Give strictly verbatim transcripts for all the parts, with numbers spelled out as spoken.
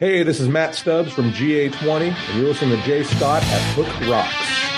Hey, this is Matt Stubbs from G A twenty, and you're listening to Jay Scott at Hook Rocks.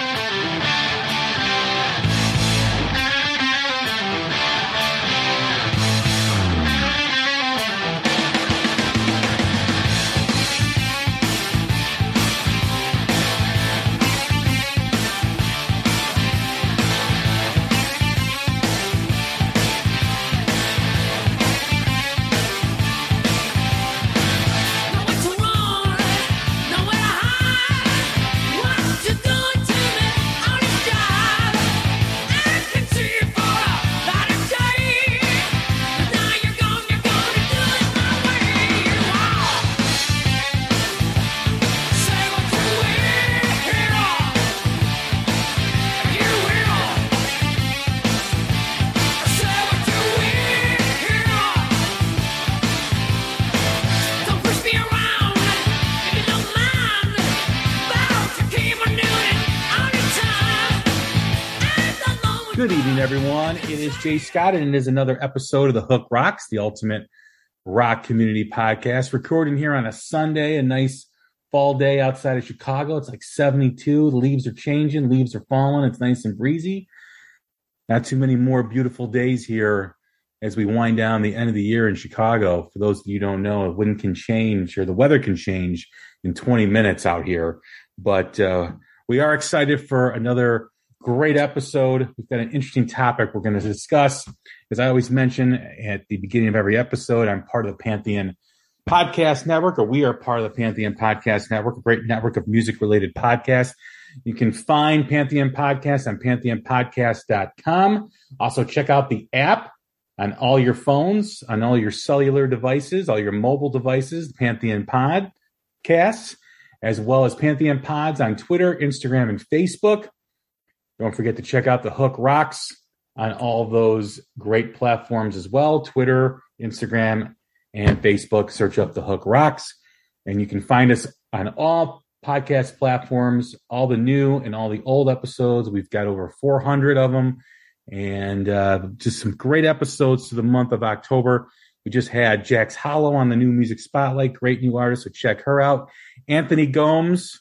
Everyone, it is Jay Scott, and it is another episode of the Hook Rocks, the ultimate rock community podcast, recording here on a Sunday, a nice fall day outside of Chicago. It's like seventy-two. The leaves are changing, leaves are falling. It's nice and breezy. Not too many more beautiful days here as we wind down the end of the year in Chicago. For those of you who don't know, wind can change, or the weather can change in twenty minutes out here, but uh, we are excited for another great episode. We've got an interesting topic we're going to discuss. As I always mention at the beginning of every episode, I'm part of the Pantheon Podcast Network, or we are part of the Pantheon Podcast Network, a great network of music-related podcasts. You can find Pantheon Podcast on pantheon podcast dot com. Also, check out the app on all your phones, on all your cellular devices, all your mobile devices, Pantheon Podcasts, as well as Pantheon Pods on Twitter, Instagram, and Facebook. Don't forget to check out the Hook Rocks on all those great platforms as well. Twitter, Instagram, and Facebook. Search up the Hook Rocks. And you can find us on all podcast platforms, all the new and all the old episodes. We've got over four hundred of them. And uh, just some great episodes to the month of October. We just had Jax Hollow on the New Music Spotlight. Great new artist, so check her out. Anthony Gomes.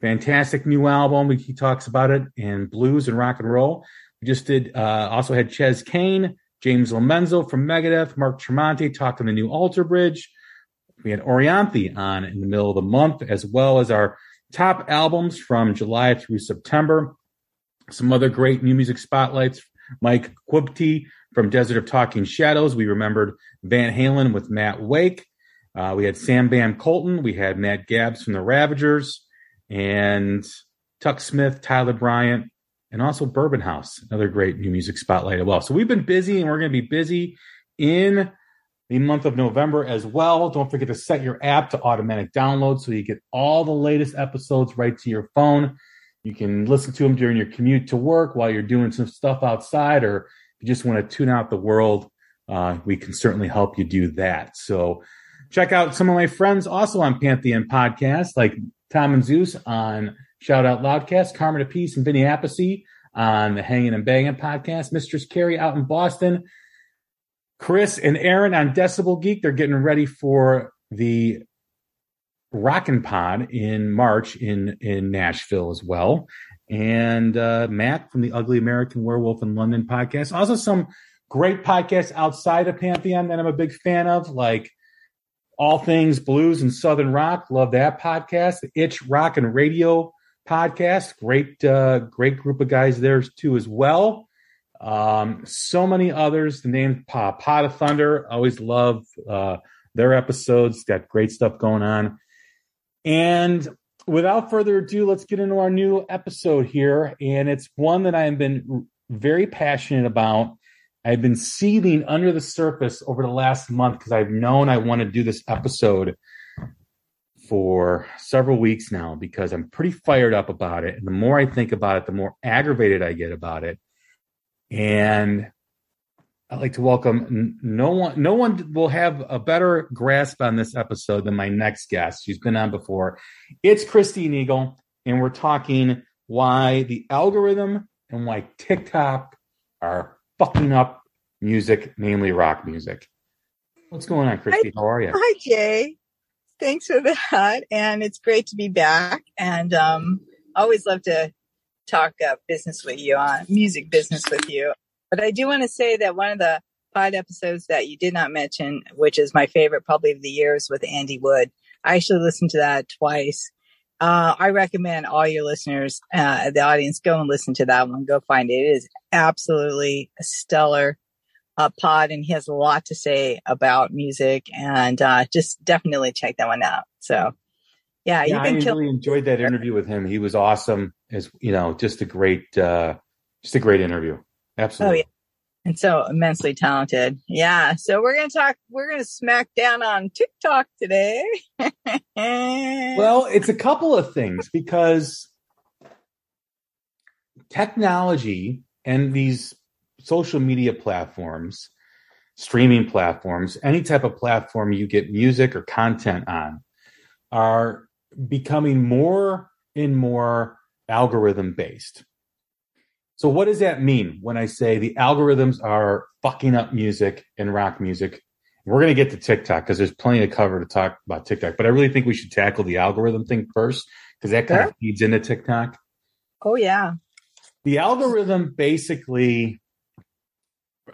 Fantastic new album. He talks about it in blues and rock and roll. We just did, uh, also had Chez Kane, James Lomenzo from Megadeth, Mark Tremonti talked on the new Alter Bridge. We had Orianti on in the middle of the month, as well as our top albums from July through September. Some other great new music spotlights. Mike Quibti from Desert of Talking Shadows. We remembered Van Halen with Matt Wake. Uh, we had Sam Bam Colton. We had Matt Gabbs from the Ravagers. And Tuck Smith, Tyler Bryant, and also Bourbon House, another great new music spotlight as well. So we've been busy, and we're going to be busy in the month of November as well. Don't forget to set your app to automatic download so you get all the latest episodes right to your phone. You can listen to them during your commute to work, while you're doing some stuff outside, or if you just want to tune out the world, uh, we can certainly help you do that. So check out some of my friends also on Pantheon Podcast, like Tom and Zeus on Shout Out Loudcast, Carmen Apiece and Vinny Appice on the Hanging and Banging Podcast, Mistress Carrie out in Boston, Chris and Aaron on Decibel Geek. They're getting ready for the Rockin' Pod in March in, in Nashville as well. And uh, Matt from the Ugly American Werewolf in London podcast. Also some great podcasts outside of Pantheon that I'm a big fan of, like All Things Blues and Southern Rock. Love that podcast. The Itch Rock and Radio podcast. Great, uh, great group of guys there too as well. Um, so many others. The name Pot of Thunder. Always love uh, their episodes. Got great stuff going on. And without further ado, let's get into our new episode here. And it's one that I've been very passionate about. I've been seething under the surface over the last month because I've known I want to do this episode for several weeks now because I'm pretty fired up about it. And the more I think about it, the more aggravated I get about it. And I'd like to welcome no one. No one will have a better grasp on this episode than my next guest. She's been on before. It's Kristi Enigl, and we're talking why the algorithm and why TikTok are fucking up music, mainly rock music. What's going on, Kristi? How are you? Hi, Jay. Thanks for that. And it's great to be back. And um, always love to talk uh, business with you, on music business with you. But I do want to say that one of the pod episodes that you did not mention, which is my favorite probably of the year, is with Andy Wood. I actually listened to that twice. Uh, I recommend all your listeners, uh, the audience, go and listen to that one. Go find it. It is absolutely a stellar uh, pod, and he has a lot to say about music, and uh, just definitely check that one out. So, yeah, yeah you've been I kill- really enjoyed that interview with him. He was awesome. As you know, just a great, uh, just a great interview. Absolutely. Oh, yeah. And so immensely talented. Yeah. So we're going to talk, we're going to smack down on TikTok today. Well, it's a couple of things because technology and these social media platforms, streaming platforms, any type of platform you get music or content on are becoming more and more algorithm based. So what does that mean when I say the algorithms are fucking up music and rock music? We're going to get to TikTok because there's plenty to cover to talk about TikTok. But I really think we should tackle the algorithm thing first because that kind sure. of feeds into TikTok. Oh, yeah. The algorithm basically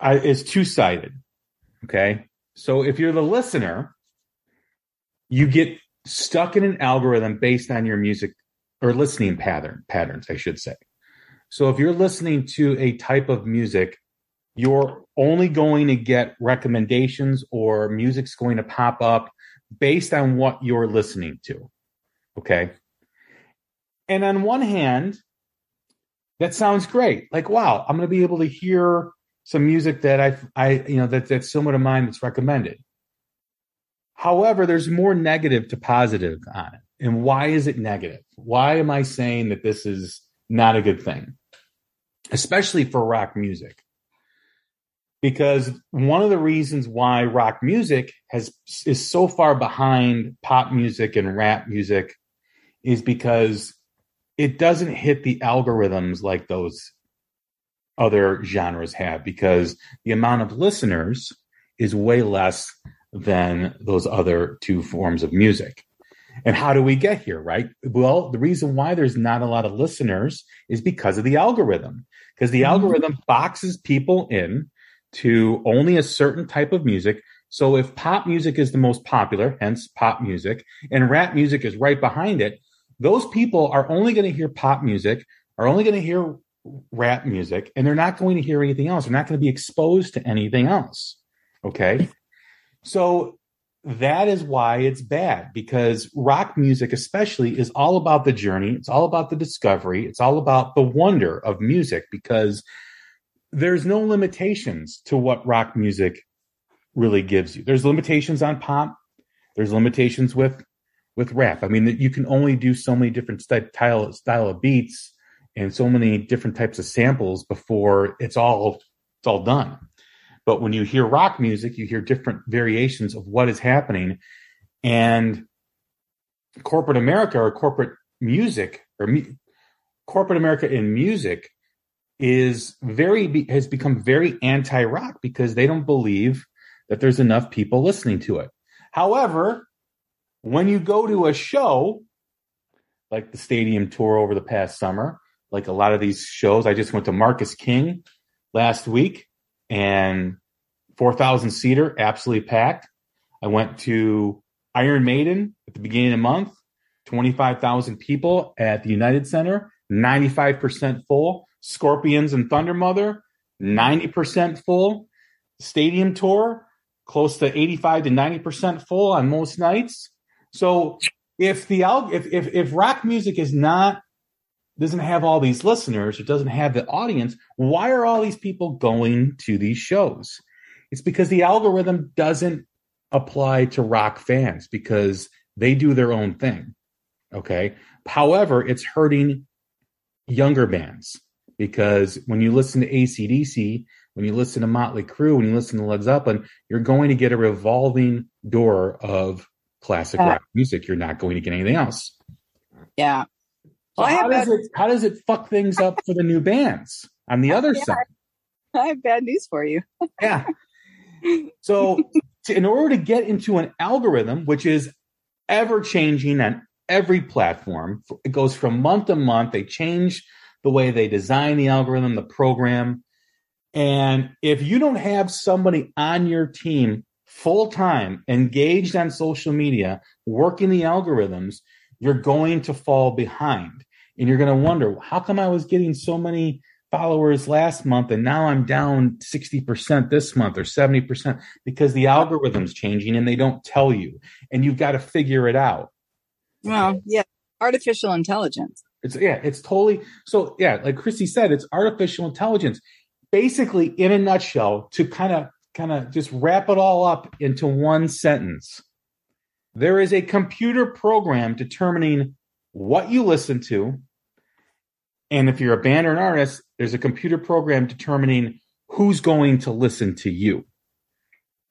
is two-sided, okay? So if you're the listener, you get stuck in an algorithm based on your music or listening pattern patterns, I should say. So if you're listening to a type of music, you're only going to get recommendations or music's going to pop up based on what you're listening to, okay? And on one hand, that sounds great. Like, wow, I'm going to be able to hear some music that I, I, you know, that that's similar to mine that's recommended. However, there's more negative to positive on it. And why is it negative? Why am I saying that this is not a good thing? Especially for rock music, because one of the reasons why rock music has is so far behind pop music and rap music is because it doesn't hit the algorithms like those other genres have, because the amount of listeners is way less than those other two forms of music. And how do we get here, right? Well, the reason why there's not a lot of listeners is because of the algorithm, because the mm-hmm. algorithm boxes people in to only a certain type of music. So if pop music is the most popular, hence pop music, and rap music is right behind it, those people are only going to hear pop music, are only going to hear rap music, and they're not going to hear anything else. They're not going to be exposed to anything else, okay? So that is why it's bad, because rock music especially is all about the journey. It's all about the discovery. It's all about the wonder of music, because there's no limitations to what rock music really gives you. There's limitations on pop. There's limitations with with rap. I mean, you can only do so many different style, style of beats and so many different types of samples before it's all it's all done. But when you hear rock music, you hear different variations of what is happening. And corporate America or corporate music or mu- corporate America in music is very has become very anti-rock because they don't believe that there's enough people listening to it. However, when you go to a show like the Stadium Tour over the past summer, like a lot of these shows, I just went to Marcus King last week. And four thousand seater, absolutely packed. I went to Iron Maiden at the beginning of the month, twenty-five thousand people at the United Center, ninety-five percent full. Scorpions and Thunder Mother, ninety percent full. Stadium Tour, close to eighty-five to ninety percent full on most nights. So if the if if, if rock music is not doesn't have all these listeners, it doesn't have the audience, why are all these people going to these shows? It's because the algorithm doesn't apply to rock fans because they do their own thing, okay? However, it's hurting younger bands because when you listen to A C D C, when you listen to Motley Crue, when you listen to Led Zeppelin, you're going to get a revolving door of classic yeah. rock music. You're not going to get anything else. Yeah. So well, how, does bad- it, how does it fuck things up for the new bands on the other yeah. side? I have bad news for you. yeah. So to, in order to get into an algorithm, which is ever-changing on every platform, it goes from month to month. They change the way they design the algorithm, the program. And if you don't have somebody on your team full-time, engaged on social media, working the algorithms, you're going to fall behind. And you're going to wonder, how come I was getting so many followers last month and now I'm down sixty percent this month or seventy percent? Because the algorithm's changing and they don't tell you. And you've got to figure it out. Well, yeah, artificial intelligence. It's Yeah, it's totally. So, yeah, like Kristi said, it's artificial intelligence. Basically, in a nutshell, to kind of kind of just wrap it all up into one sentence, there is a computer program determining what you listen to. And if you're a band or an artist, there's a computer program determining who's going to listen to you.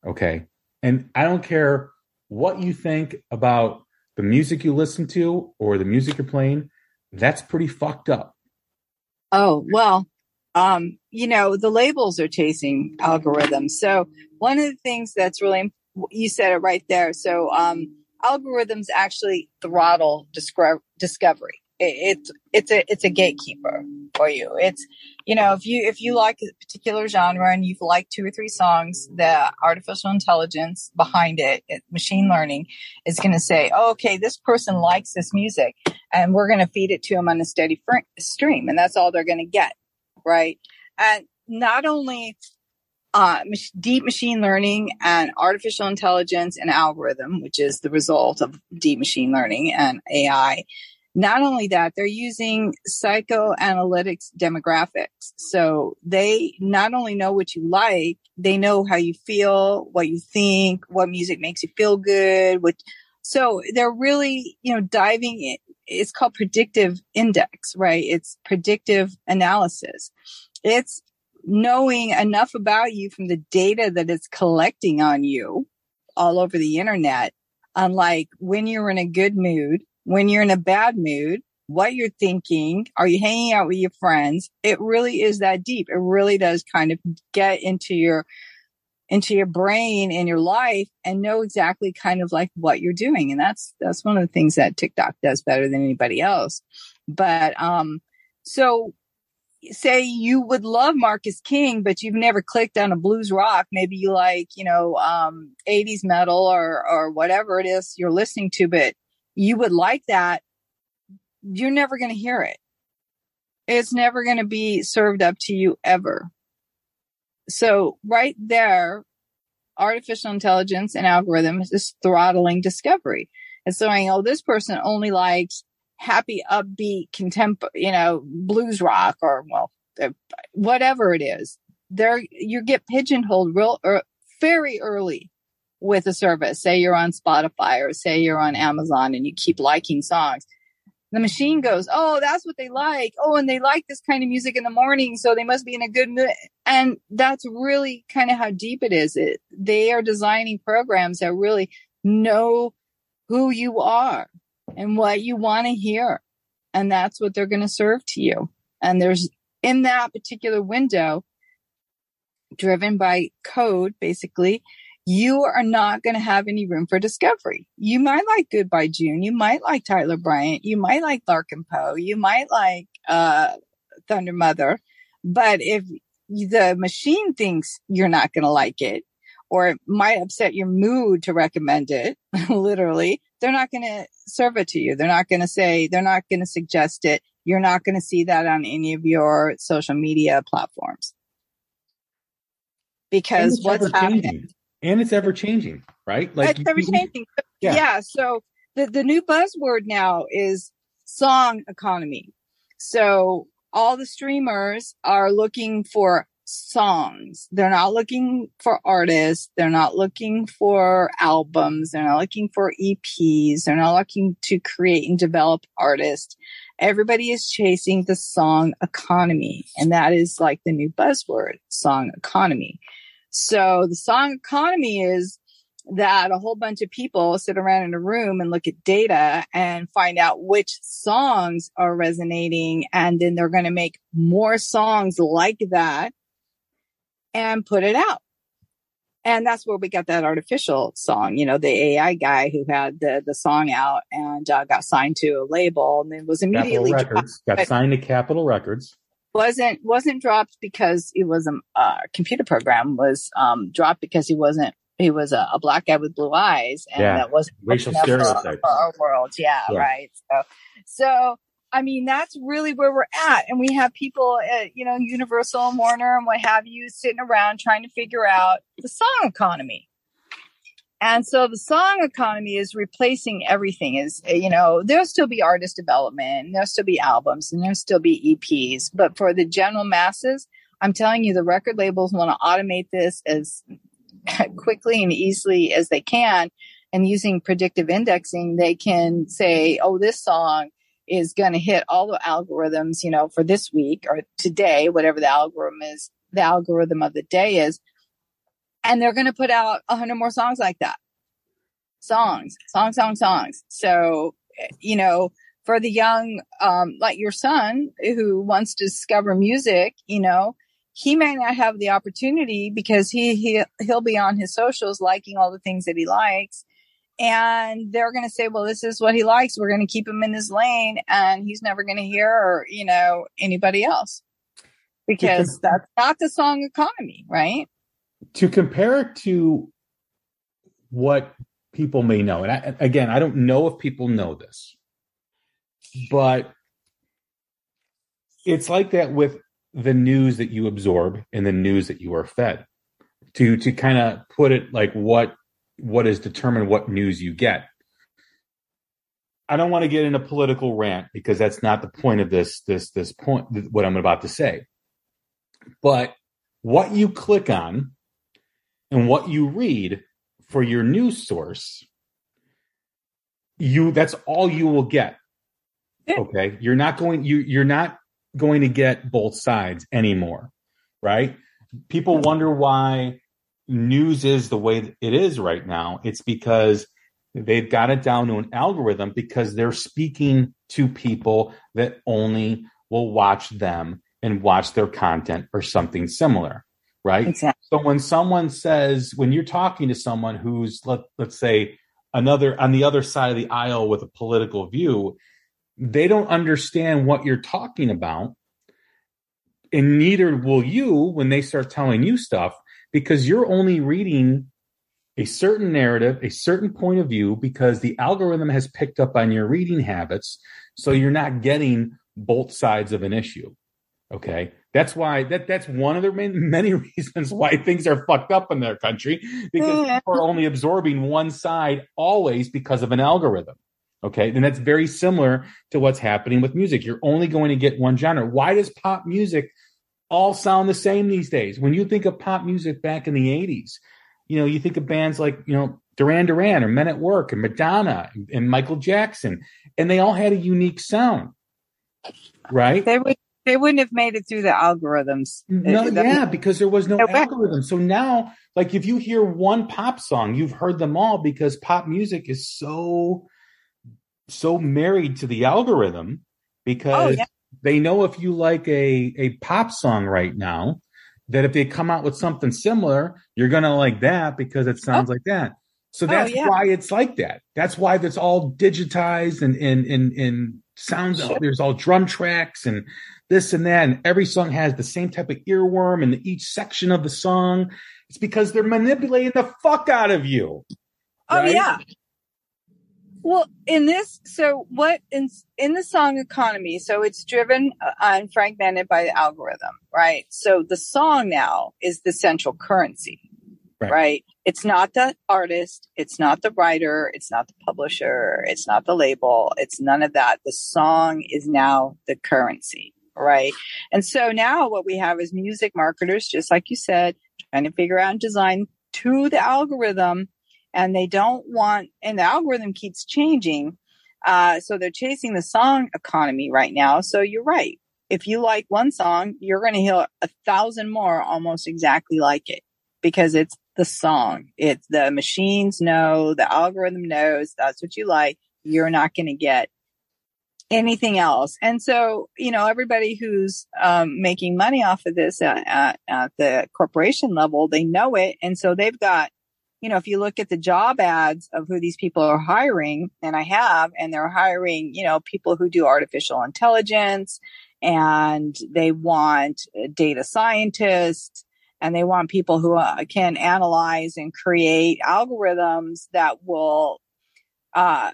Okay. And I don't care what you think about the music you listen to or the music you're playing. That's pretty fucked up. Oh, well. Um, you know, the labels are chasing algorithms. So one of the things that's really, you said it right there. So um, algorithms actually throttle discre- discovery. It, it's it's a it's a gatekeeper for you. It's, you know, if you if you like a particular genre and you've liked two or three songs, the artificial intelligence behind it, it machine learning, is going to say, oh, okay, this person likes this music, and we're going to feed it to them on a steady fr- stream, and that's all they're going to get. Right. And not only uh, deep machine learning and artificial intelligence and algorithm, which is the result of deep machine learning and A I. Not only that, they're using psychoanalytics demographics. So they not only know what you like, they know how you feel, what you think, what music makes you feel good. What, so they're really, you know, diving in. It's called predictive index, right? It's predictive analysis. It's knowing enough about you from the data that it's collecting on you all over the internet, on like when you're in a good mood, when you're in a bad mood, what you're thinking, are you hanging out with your friends? It really is that deep. It really does kind of get into your into your brain and your life and know exactly kind of like what you're doing. And that's, that's one of the things that TikTok does better than anybody else. But, um, so say you would love Marcus King, but you've never clicked on a blues rock. Maybe you like, you know, um, eighties metal or, or whatever it is you're listening to, but you would like that. You're never going to hear it. It's never going to be served up to you ever. So right there, artificial intelligence and algorithms is throttling discovery. It's saying, oh, this person only likes happy, upbeat, contemporary, you know, blues rock or, well, whatever it is. There, you get pigeonholed real er, very early with a service. Say you're on Spotify or say you're on Amazon and you keep liking songs. The machine goes, oh, that's what they like. Oh, and they like this kind of music in the morning, so they must be in a good mood. And that's really kind of how deep it is. It, they are designing programs that really know who you are and what you want to hear. And that's what they're going to serve to you. And there's, in that particular window, driven by code, basically, you are not going to have any room for discovery. You might like Goodbye June. You might like Tyler Bryant. You might like Larkin Poe. You might like uh, Thunder Mother. But if the machine thinks you're not going to like it, or it might upset your mood to recommend it, literally, they're not going to serve it to you. They're not going to say, they're not going to suggest it. You're not going to see that on any of your social media platforms. Because what's happening. And it's ever changing, right? Like it's ever changing. Yeah. yeah. So the, the new buzzword now is song economy. So all the streamers are looking for songs. They're not looking for artists. They're not looking for albums. They're not looking for E Ps. They're not looking to create and develop artists. Everybody is chasing the song economy. And that is like the new buzzword, song economy. So the song economy is that a whole bunch of people sit around in a room and look at data and find out which songs are resonating. And then they're going to make more songs like that and put it out. And that's where we got that artificial song, you know, the A I guy who had the, the song out and uh, got signed to a label and then was immediately records, dropped, got signed to Capitol Records. Wasn't wasn't dropped because it was a uh, computer program was um, dropped because he wasn't he was a, a black guy with blue eyes and yeah. that wasn't racial stereotypes for, for our world. Yeah, yeah, right. So so. I mean, that's really where we're at. And we have people at, you know, Universal and Warner and what have you sitting around trying to figure out the song economy. And so the song economy is replacing everything. Is, you know, there'll still be artist development, and there'll still be albums, and there'll still be E Ps. But for the general masses, I'm telling you, the record labels want to automate this as quickly and easily as they can. And using predictive indexing, they can say, oh, this song is going to hit all the algorithms, you know, for this week or today, whatever the algorithm is, the algorithm of the day is. And they're going to put out a hundred more songs like that. Songs, songs, songs, songs. So, you know, for the young, um, like your son who wants to discover music, you know, he may not have the opportunity because he, he he'll be on his socials liking all the things that he likes. And they're going to say, well, this is what he likes. We're going to keep him in this lane and he's never going to hear, you know, anybody else because com- that's not the song economy, right? To compare it to what people may know. And I, again, I don't know if people know this, but it's like that with the news that you absorb and the news that you are fed. To, to kind of put it like what, what is determined what news you get. I don't want to get into political rant because that's not the point of this, this, this point, what I'm about to say, but what you click on and what you read for your news source, you, that's all you will get. Okay. You're not going, you, you're not going to get both sides anymore. Right. People wonder why news is the way it is right now. It's because they've got it down to an algorithm because they're speaking to people that only will watch them and watch their content or something similar, right? Exactly. So when someone says, when you're talking to someone who's, let, let's say, another on the other side of the aisle with a political view, they don't understand what you're talking about. And neither will you when they start telling you stuff. Because you're only reading a certain narrative, a certain point of view, because the algorithm has picked up on your reading habits. So you're not getting both sides of an issue. Okay. That's why that that's one of the many reasons why things are fucked up in their country, because yeah. people are only absorbing one side always because of an algorithm. Okay. And that's very similar to what's happening with music. You're only going to get one genre. Why does pop music all sound the same these days? When you think of pop music back in the eighties, you know, you think of bands like, you know, Duran Duran or Men at Work and Madonna and Michael Jackson, and they all had a unique sound, right? They would they wouldn't have made it through the algorithms. No, it, yeah, was, because there was no algorithm. So now, like, if you hear one pop song, you've heard them all because pop music is so so married to the algorithm because. Oh, yeah. They know if you like a, a pop song right now, that if they come out with something similar, you're going to like that because it sounds oh. like that. So that's oh, yeah. why it's like that. That's why it's all digitized and, and, and, and sounds. Sure. There's all drum tracks and this and that. And every song has the same type of earworm in each section of the song. It's because they're manipulating the fuck out of you. Right? Oh, yeah. Well, in this, so what in, in the song economy, so it's driven and fragmented by the algorithm, right? So the song now is the central currency, right? right? It's not the artist. It's not the writer. It's not the publisher. It's not the label. It's none of that. The song is now the currency, right? And so now what we have is music marketers, just like you said, trying to figure out and design to the algorithm. And they don't want, and the algorithm keeps changing. Uh, so they're chasing the song economy right now. So you're right. If you like one song, you're going to hear a thousand more almost exactly like it because it's the song. It's the machines know, the algorithm knows that's what you like. You're not going to get anything else. And so, you know, everybody who's um, making money off of this at, at, at the corporation level, they know it. And so they've got, you know, if you look at the job ads of who these people are hiring, and I have, and they're hiring, you know, people who do artificial intelligence, and they want data scientists, and they want people who uh, can analyze and create algorithms that will uh,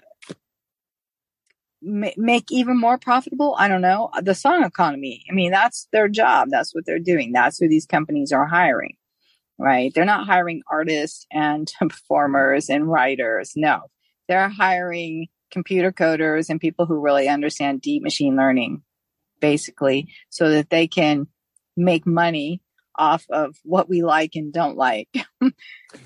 ma- make even more profitable, I don't know, the song economy. I mean, that's their job. That's what they're doing. That's who these companies are hiring. Right. They're not hiring artists and performers and writers. No, they're hiring computer coders and people who really understand deep machine learning, basically, so that they can make money off of what we like and don't like, you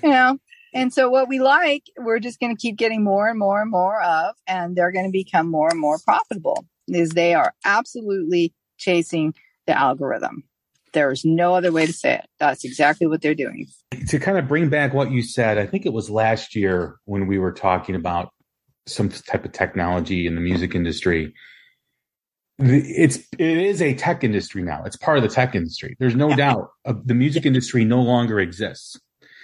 know. And so what we like, we're just going to keep getting more and more and more of, and they're going to become more and more profitable because they are absolutely chasing the algorithm. There's no other way to say it. That's exactly what they're doing. To kind of bring back what you said, I think it was last year when we were talking about some type of technology in the music industry. It's, it is a tech industry now. It's part of the tech industry. There's no yeah. doubt. Uh, the music yeah. industry no longer exists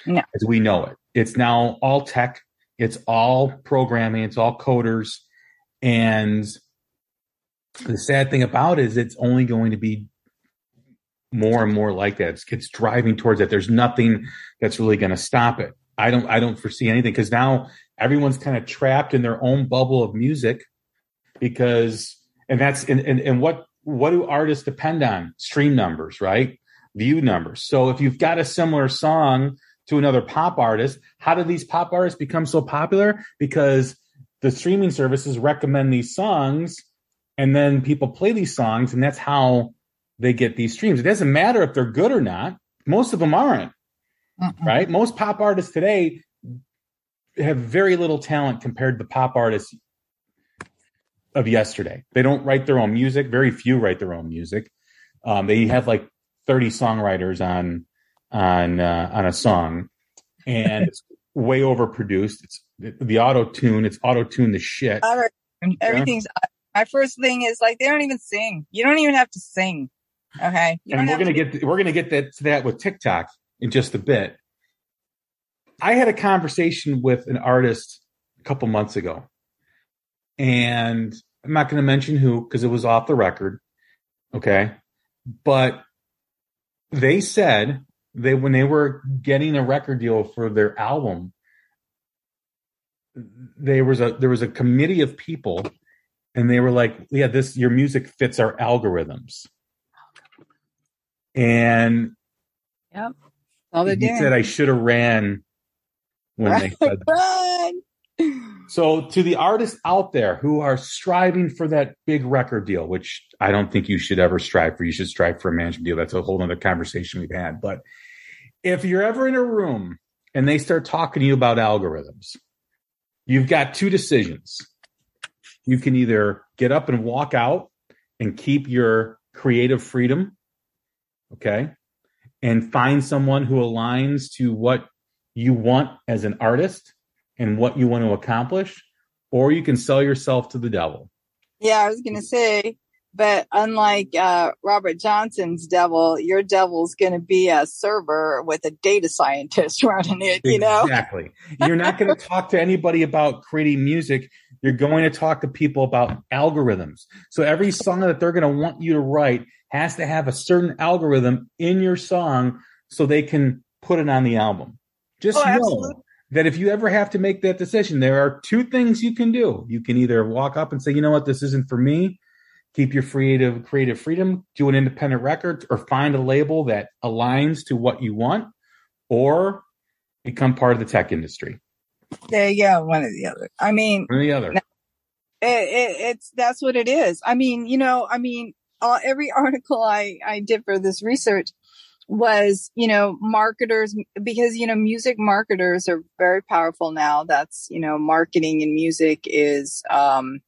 no. as we know it. It's now all tech. It's all programming. It's all coders. And the sad thing about it is it's only going to be more and more like that. It's, it's driving towards that. There's nothing that's really going to stop it. I don't. I don't foresee anything because now everyone's kind of trapped in their own bubble of music. Because and that's and, and and what what do artists depend on? Stream numbers, right? View numbers. So if you've got a similar song to another pop artist, how do these pop artists become so popular? Because the streaming services recommend these songs, and then people play these songs, and that's how they get these streams. It doesn't matter if they're good or not. Most of them aren't, mm-mm. right? Most pop artists today have very little talent compared to pop artists of yesterday. They don't write their own music. Very few write their own music. Um, they have like thirty songwriters on on uh, on a song, and it's way overproduced. It's the auto tune. It's auto tune the shit. Everything's. Yeah. My first thing is like they don't even sing. You don't even have to sing. Okay. And we're gonna get we're gonna get that to that with TikTok in just a bit. I had a conversation with an artist a couple months ago, and I'm not gonna mention who because it was off the record. Okay. But they said they when they were getting a record deal for their album, there was a there was a committee of people, and they were like, yeah, this your music fits our algorithms. And yep. All they did. He said, I should have ran when Run. they said that. Run. So to the artists out there who are striving for that big record deal, which I don't think you should ever strive for. You should strive for a management deal. That's a whole other conversation we've had. But if you're ever in a room and they start talking to you about algorithms, you've got two decisions. You can either get up and walk out and keep your creative freedom. Okay. And find someone who aligns to what you want as an artist and what you want to accomplish, or you can sell yourself to the devil. Yeah, I was going to say, but unlike uh, Robert Johnson's devil, your devil's going to be a server with a data scientist running it, you know? Exactly. You're not going to talk to anybody about creating music. You're going to talk to people about algorithms. So every song that they're going to want you to write has to have a certain algorithm in your song so they can put it on the album. Just oh, know absolutely. that if you ever have to make that decision, there are two things you can do. You can either walk up and say, you know what, this isn't for me. Keep your creative creative freedom, do an independent record, or find a label that aligns to what you want, or become part of the tech industry. Yeah, yeah, one or the other. I mean, one or the other. It, it, it's that's what it is. I mean, you know, I mean, all, every article I, I did for this research was, you know, marketers, because, you know, music marketers are very powerful now. That's, you know, marketing in music is, um,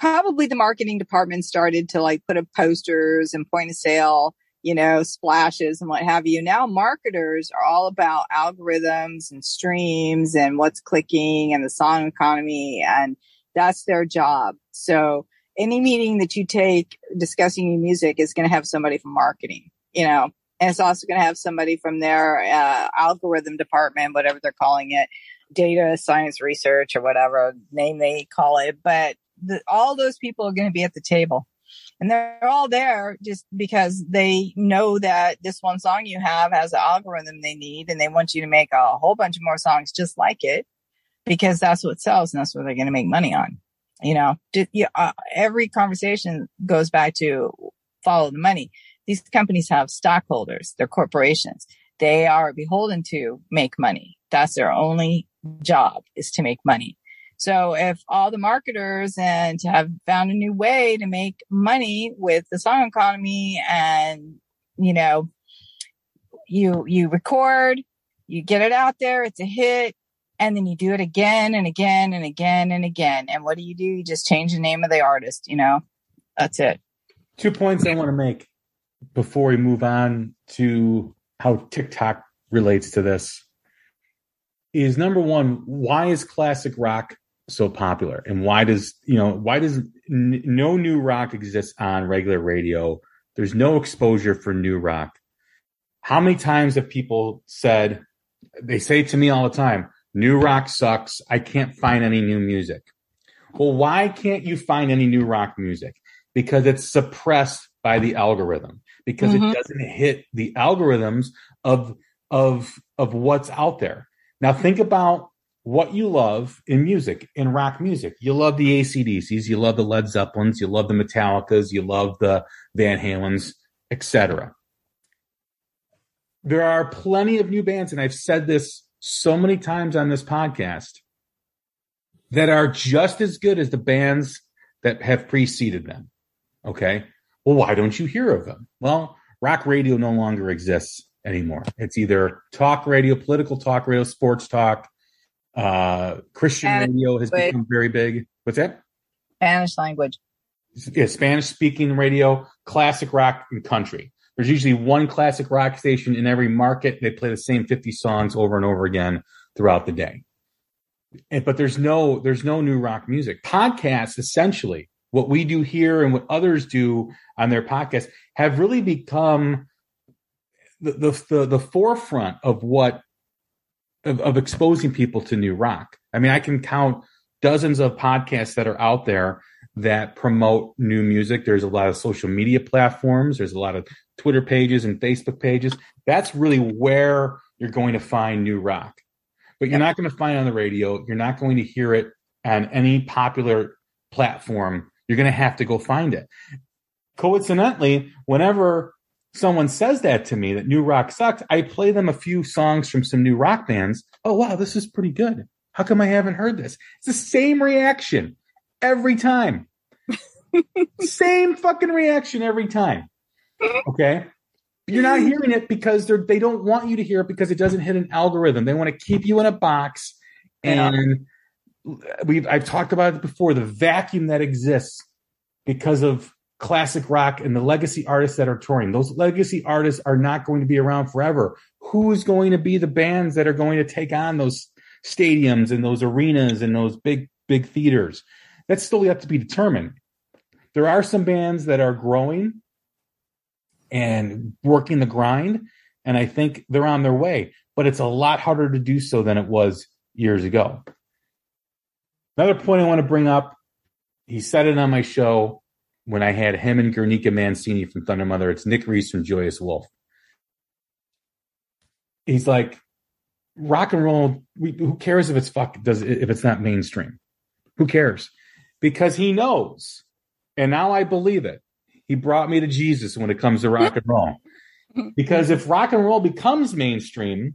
probably the marketing department started to like put up posters and point of sale, you know, splashes and what have you. Now marketers are all about algorithms and streams and what's clicking and the song economy, and that's their job. So any meeting that you take discussing your music is going to have somebody from marketing, you know, and it's also going to have somebody from their uh, algorithm department, whatever they're calling it, data science research or whatever name they call it. But The, all those people are going to be at the table, and they're all there just because they know that this one song you have has the algorithm they need, and they want you to make a whole bunch of more songs just like it, because that's what sells and that's what they're going to make money on. You know, just, you, uh, every conversation goes back to follow the money. These companies have stockholders, they're corporations. They are beholden to make money. That's their only job, is to make money. So if all the marketers and have found a new way to make money with the song economy, and, you know, you, you record, you get it out there, it's a hit, and then you do it again and again and again and again. And what do you do? You just change the name of the artist, you know, that's it. Two points I want to make before we move on to how TikTok relates to this is, number one, why is classic rock so popular, and why does, you know, why does n- no new rock exists on regular radio? There's no exposure for new rock. How many times have people said, they say to me all the time, new rock sucks, I can't find any new music. Well, why can't you find any new rock music? Because it's suppressed by the algorithm, because mm-hmm. it doesn't hit the algorithms of of of what's out there. Now think about what you love in music, in rock music. You love the A C D Cs, you love the Led Zeppelins, you love the Metallicas, you love the Van Halens, et cetera. There are plenty of new bands, and I've said this so many times on this podcast, that are just as good as the bands that have preceded them. Okay? Well, why don't you hear of them? Well, rock radio no longer exists anymore. It's either talk radio, political talk radio, sports talk. Uh, Christian Spanish radio has language. become very big. What's that? Spanish language. Yeah, Spanish-speaking radio, classic rock, and country. There's usually one classic rock station in every market. They play the same fifty songs over and over again throughout the day. And, but there's no there's no new rock music. Podcasts, essentially, what we do here and what others do on their podcasts, have really become The, the the the forefront of what of, of exposing people to new rock. I mean, I can count dozens of podcasts that are out there that promote new music. There's a lot of social media platforms. There's a lot of Twitter pages and Facebook pages. That's really where you're going to find new rock. But you're not going to find it on the radio. You're not going to hear it on any popular platform. You're going to have to go find it. Coincidentally, whenever someone says that to me, that new rock sucks, I play them a few songs from some new rock bands. Oh, wow, this is pretty good. How come I haven't heard this? It's the same reaction every time. Same fucking reaction every time. Okay? You're not hearing it because they're, they don't want you to hear it, because it doesn't hit an algorithm. They want to keep you in a box. And we've I've talked about it before, the vacuum that exists because of classic rock and the legacy artists that are touring. Those legacy artists are not going to be around forever. Who is going to be the bands that are going to take on those stadiums and those arenas and those big, big theaters? That's still yet to be determined. There are some bands that are growing and working the grind, and I think they're on their way, but it's a lot harder to do so than it was years ago. Another point I want to bring up, he said it on my show, when I had him and Guernica Mancini from Thunder Mother, it's Nick Reese from Joyous Wolf. he's like, rock and roll, we, who cares if it's fuck does if it's not mainstream? Who cares? Because he knows. And now I believe it. He brought me to Jesus when it comes to rock and roll. Because if rock and roll becomes mainstream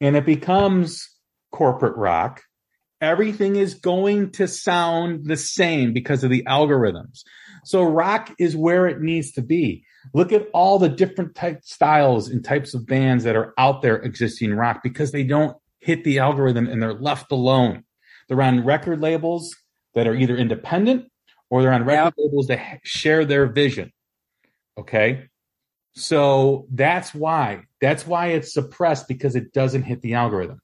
and it becomes corporate rock, everything is going to sound the same because of the algorithms. So rock is where it needs to be. Look at all the different type styles and types of bands that are out there existing rock because they don't hit the algorithm and they're left alone. They're on record labels that are either independent or they're on record yeah. labels that share their vision. Okay. So that's why, that's why it's suppressed, because it doesn't hit the algorithm.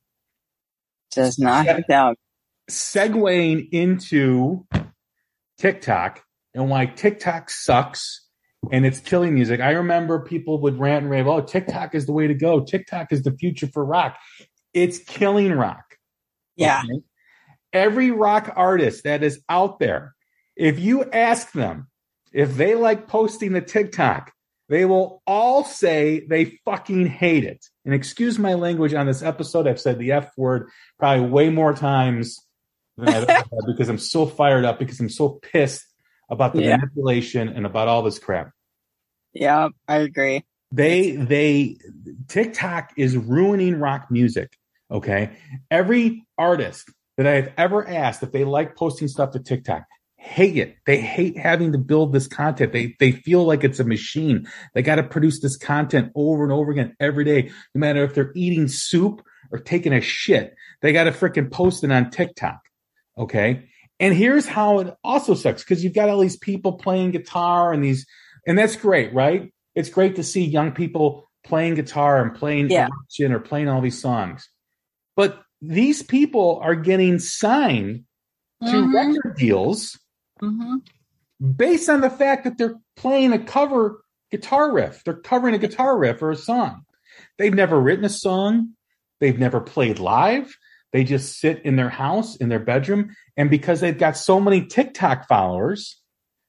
Does not hit the algorithm. Segueing into TikTok and why TikTok sucks. And it's killing music. I remember people would rant and rave, oh, TikTok is the way to go. TikTok is the future for rock. It's killing rock. Yeah. Okay? Every rock artist that is out there, if you ask them if they like posting the TikTok, they will all say they fucking hate it. And excuse my language on this episode. I've said the F word probably way more times than I've ever because I'm so fired up, because I'm so pissed about the yeah. manipulation and about all this crap. Yeah, I agree. They, they, TikTok is ruining rock music. Okay. Every artist that I've ever asked if they like posting stuff to TikTok, hate it. They hate having to build this content. They, they feel like it's a machine. They got to produce this content over and over again every day, no matter if they're eating soup or taking a shit, they got to freaking post it on TikTok. Okay. And here's how it also sucks, because you've got all these people playing guitar and these, and that's great, right? It's great to see young people playing guitar and playing yeah. action or playing all these songs. But these people are getting signed to mm-hmm. record deals mm-hmm. based on the fact that they're playing a cover guitar riff. They're covering a guitar riff or a song. They've never written a song. They've never played live. They just sit in their house, in their bedroom. And because they've got so many TikTok followers,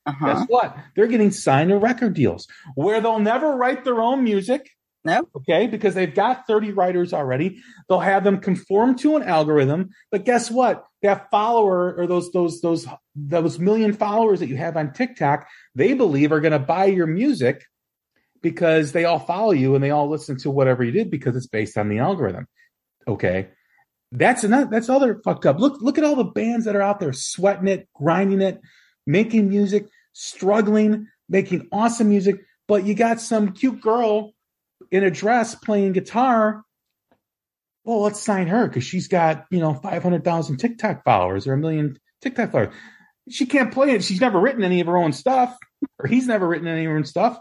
uh-huh. guess what? They're getting signed to record deals where they'll never write their own music. No. Okay. Because they've got thirty writers already. They'll have them conform to an algorithm. But guess what? That follower or those, those, those, those million followers that you have on TikTok, they believe are going to buy your music because they all follow you and they all listen to whatever you did because it's based on the algorithm. Okay. That's another. That's all they're fucked up. Look, look at all the bands that are out there sweating it, grinding it, making music, struggling, making awesome music. But you got some cute girl in a dress playing guitar. Well, let's sign her because she's got, you know, five hundred thousand TikTok followers or a million TikTok followers. She can't play it. She's never written any of her own stuff, or he's never written any of her own stuff.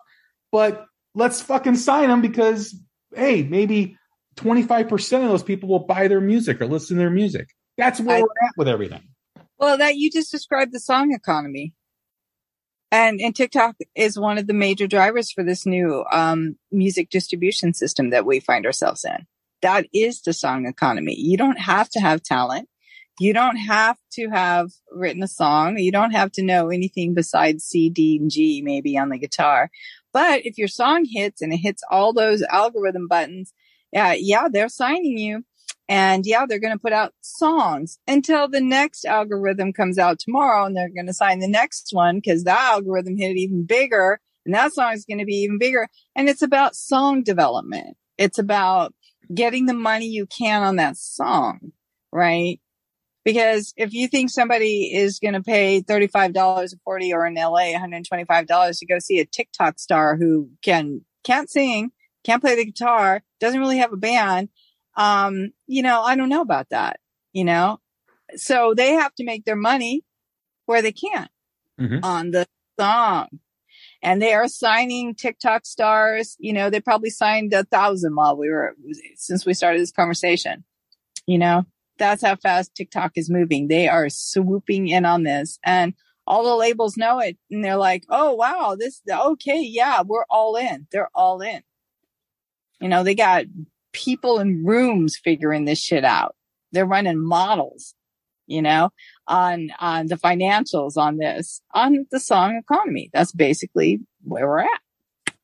But let's fucking sign him because hey, maybe twenty-five percent of those people will buy their music or listen to their music. That's where I, we're at with everything. Well, that you just described the song economy. And, and TikTok is one of the major drivers for this new um, music distribution system that we find ourselves in. That is the song economy. You don't have to have talent. You don't have to have written a song. You don't have to know anything besides C, D, and G maybe on the guitar. But if your song hits and it hits all those algorithm buttons, Uh, yeah, they're signing you. And yeah, they're going to put out songs until the next algorithm comes out tomorrow. And they're going to sign the next one because that algorithm hit it even bigger. And that song is going to be even bigger. And it's about song development. It's about getting the money you can on that song, right? Because if you think somebody is going to pay thirty-five dollars or forty dollars or in L A one hundred twenty-five dollars to go see a TikTok star who can can't sing, can't play the guitar, doesn't really have a band. Um, you know, I don't know about that, you know? So they have to make their money where they can mm-hmm. on the song. And they are signing TikTok stars. You know, they probably signed a thousand while we were, since we started this conversation, you know, that's how fast TikTok is moving. They are swooping in on this and all the labels know it. And they're like, oh, wow, this, okay. Yeah. We're all in. They're all in. You know, they got people in rooms figuring this shit out. They're running models, you know, on on the financials on this, on the song economy. That's basically where we're at,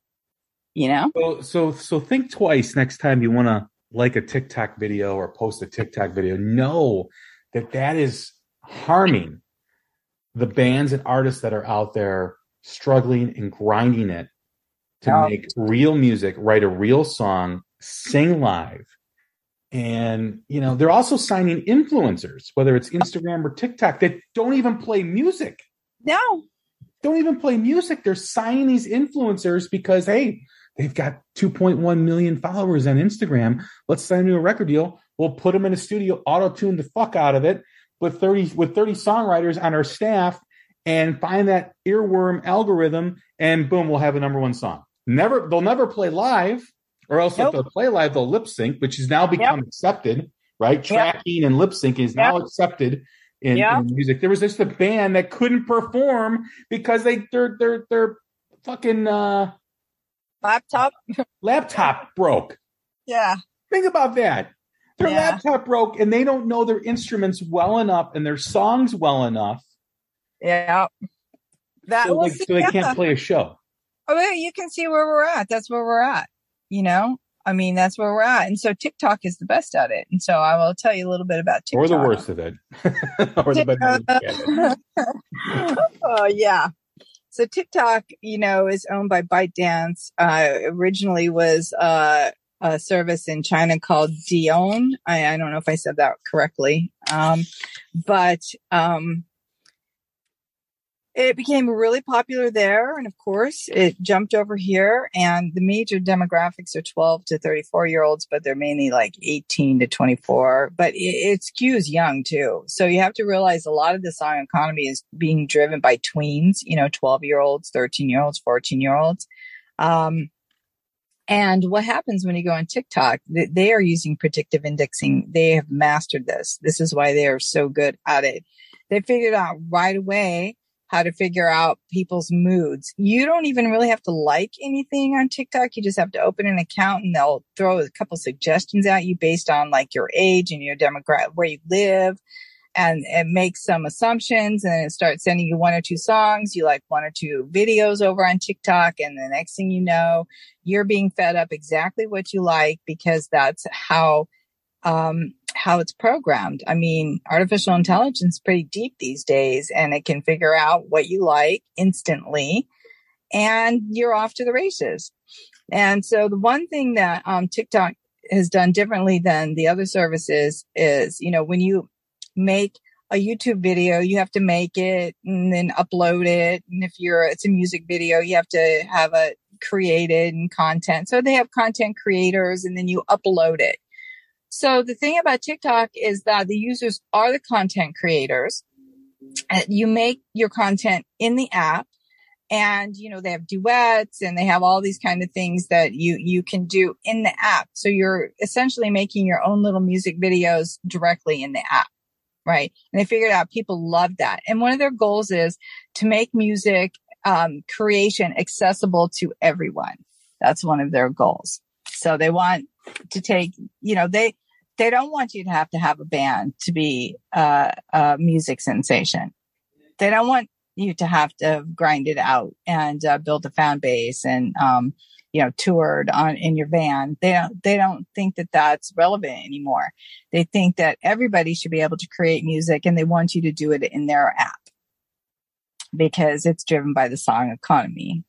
you know? So so, so think twice next time you want to like a TikTok video or post a TikTok video, know that that is harming the bands and artists that are out there struggling and grinding it to um, make real music, write a real song, sing live. And, you know, they're also signing influencers, whether it's Instagram or TikTok, that don't even play music. No. Don't even play music. They're signing these influencers because, hey, they've got two point one million followers on Instagram. Let's sign them to a record deal. We'll put them in a studio, auto-tune the fuck out of it with thirty with thirty songwriters on our staff and find that earworm algorithm, and boom, we'll have a number one song. Never, they'll never play live, or else nope. if they'll play live, they'll lip sync, which has now become yep. accepted, right? Tracking yep. and lip syncing is now yep. accepted in, yep. in music. There was just a band that couldn't perform because they their their their fucking uh, laptop laptop broke. Yeah, think about that. Their yeah. laptop broke, and they don't know their instruments well enough and their songs well enough. Yeah, that so, was, like, so yeah. they can't play a show. Oh, yeah, you can see where we're at. That's where we're at. You know, I mean, that's where we're at. And so TikTok is the best at it. And so I will tell you a little bit about TikTok. Or the worst of it. or the better it. Oh, yeah. So TikTok, you know, is owned by ByteDance. Uh, originally was uh, a service in China called Douyin. I, I don't know if I said that correctly. Um, but um, it became really popular there. And of course, it jumped over here. And the major demographics are twelve to thirty-four year olds, but they're mainly like eighteen to twenty-four. But it, it skews young too. So you have to realize a lot of the song economy is being driven by tweens, you know, twelve year olds, thirteen year olds, fourteen year olds. Um, and what happens when you go on TikTok, th- they are using predictive indexing. They have mastered this. This is why they are so good at it. They figured out right away how to figure out people's moods. You don't even really have to like anything on TikTok. You just have to open an account and they'll throw a couple suggestions at you based on like your age and your demographic, where you live, and it makes some assumptions and it starts sending you one or two songs. You like one or two videos over on TikTok. And the next thing you know, you're being fed up exactly what you like, because that's how, um, how it's programmed. I mean, artificial intelligence is pretty deep these days, and it can figure out what you like instantly, and you're off to the races. And so the one thing that um, TikTok has done differently than the other services is, you know, when you make a YouTube video, you have to make it and then upload it. And if you're, it's a music video, you have to have it created and content. So they have content creators, and then you upload it. So the thing about TikTok is that the users are the content creators. You make your content in the app, and, you know, they have duets and they have all these kind of things that you, you can do in the app. So you're essentially making your own little music videos directly in the app. Right. And they figured out people love that. And one of their goals is to make music um, creation accessible to everyone. That's one of their goals. So they want to take, you know, they, they don't want you to have to have a band to be uh, a music sensation. They don't want you to have to grind it out and uh, build a fan base and, um, you know, toured on in your van. They don't, they don't think that that's relevant anymore. They think that everybody should be able to create music, and they want you to do it in their app because it's driven by the song economy.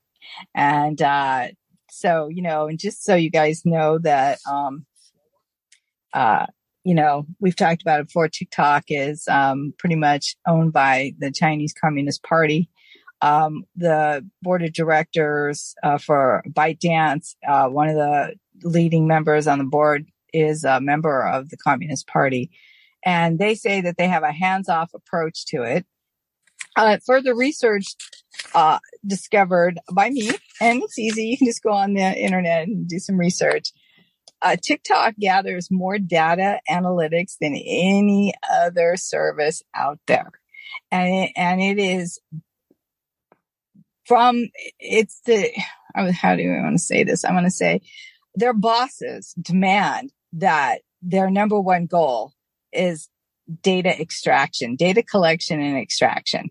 And, uh, So, you know, and just so you guys know that, um, uh, you know, we've talked about it before. TikTok is um, pretty much owned by the Chinese Communist Party. Um, the board of directors uh, for ByteDance, uh, one of the leading members on the board is a member of the Communist Party. And they say that they have a hands-off approach to it. Uh, further research uh, discovered by me, and it's easy. You can just go on the internet and do some research. Uh, TikTok gathers more data analytics than any other service out there. And it, and it is from, it's the, how do I want to say this? I want to say their bosses demand that their number one goal is data extraction, data collection and extraction.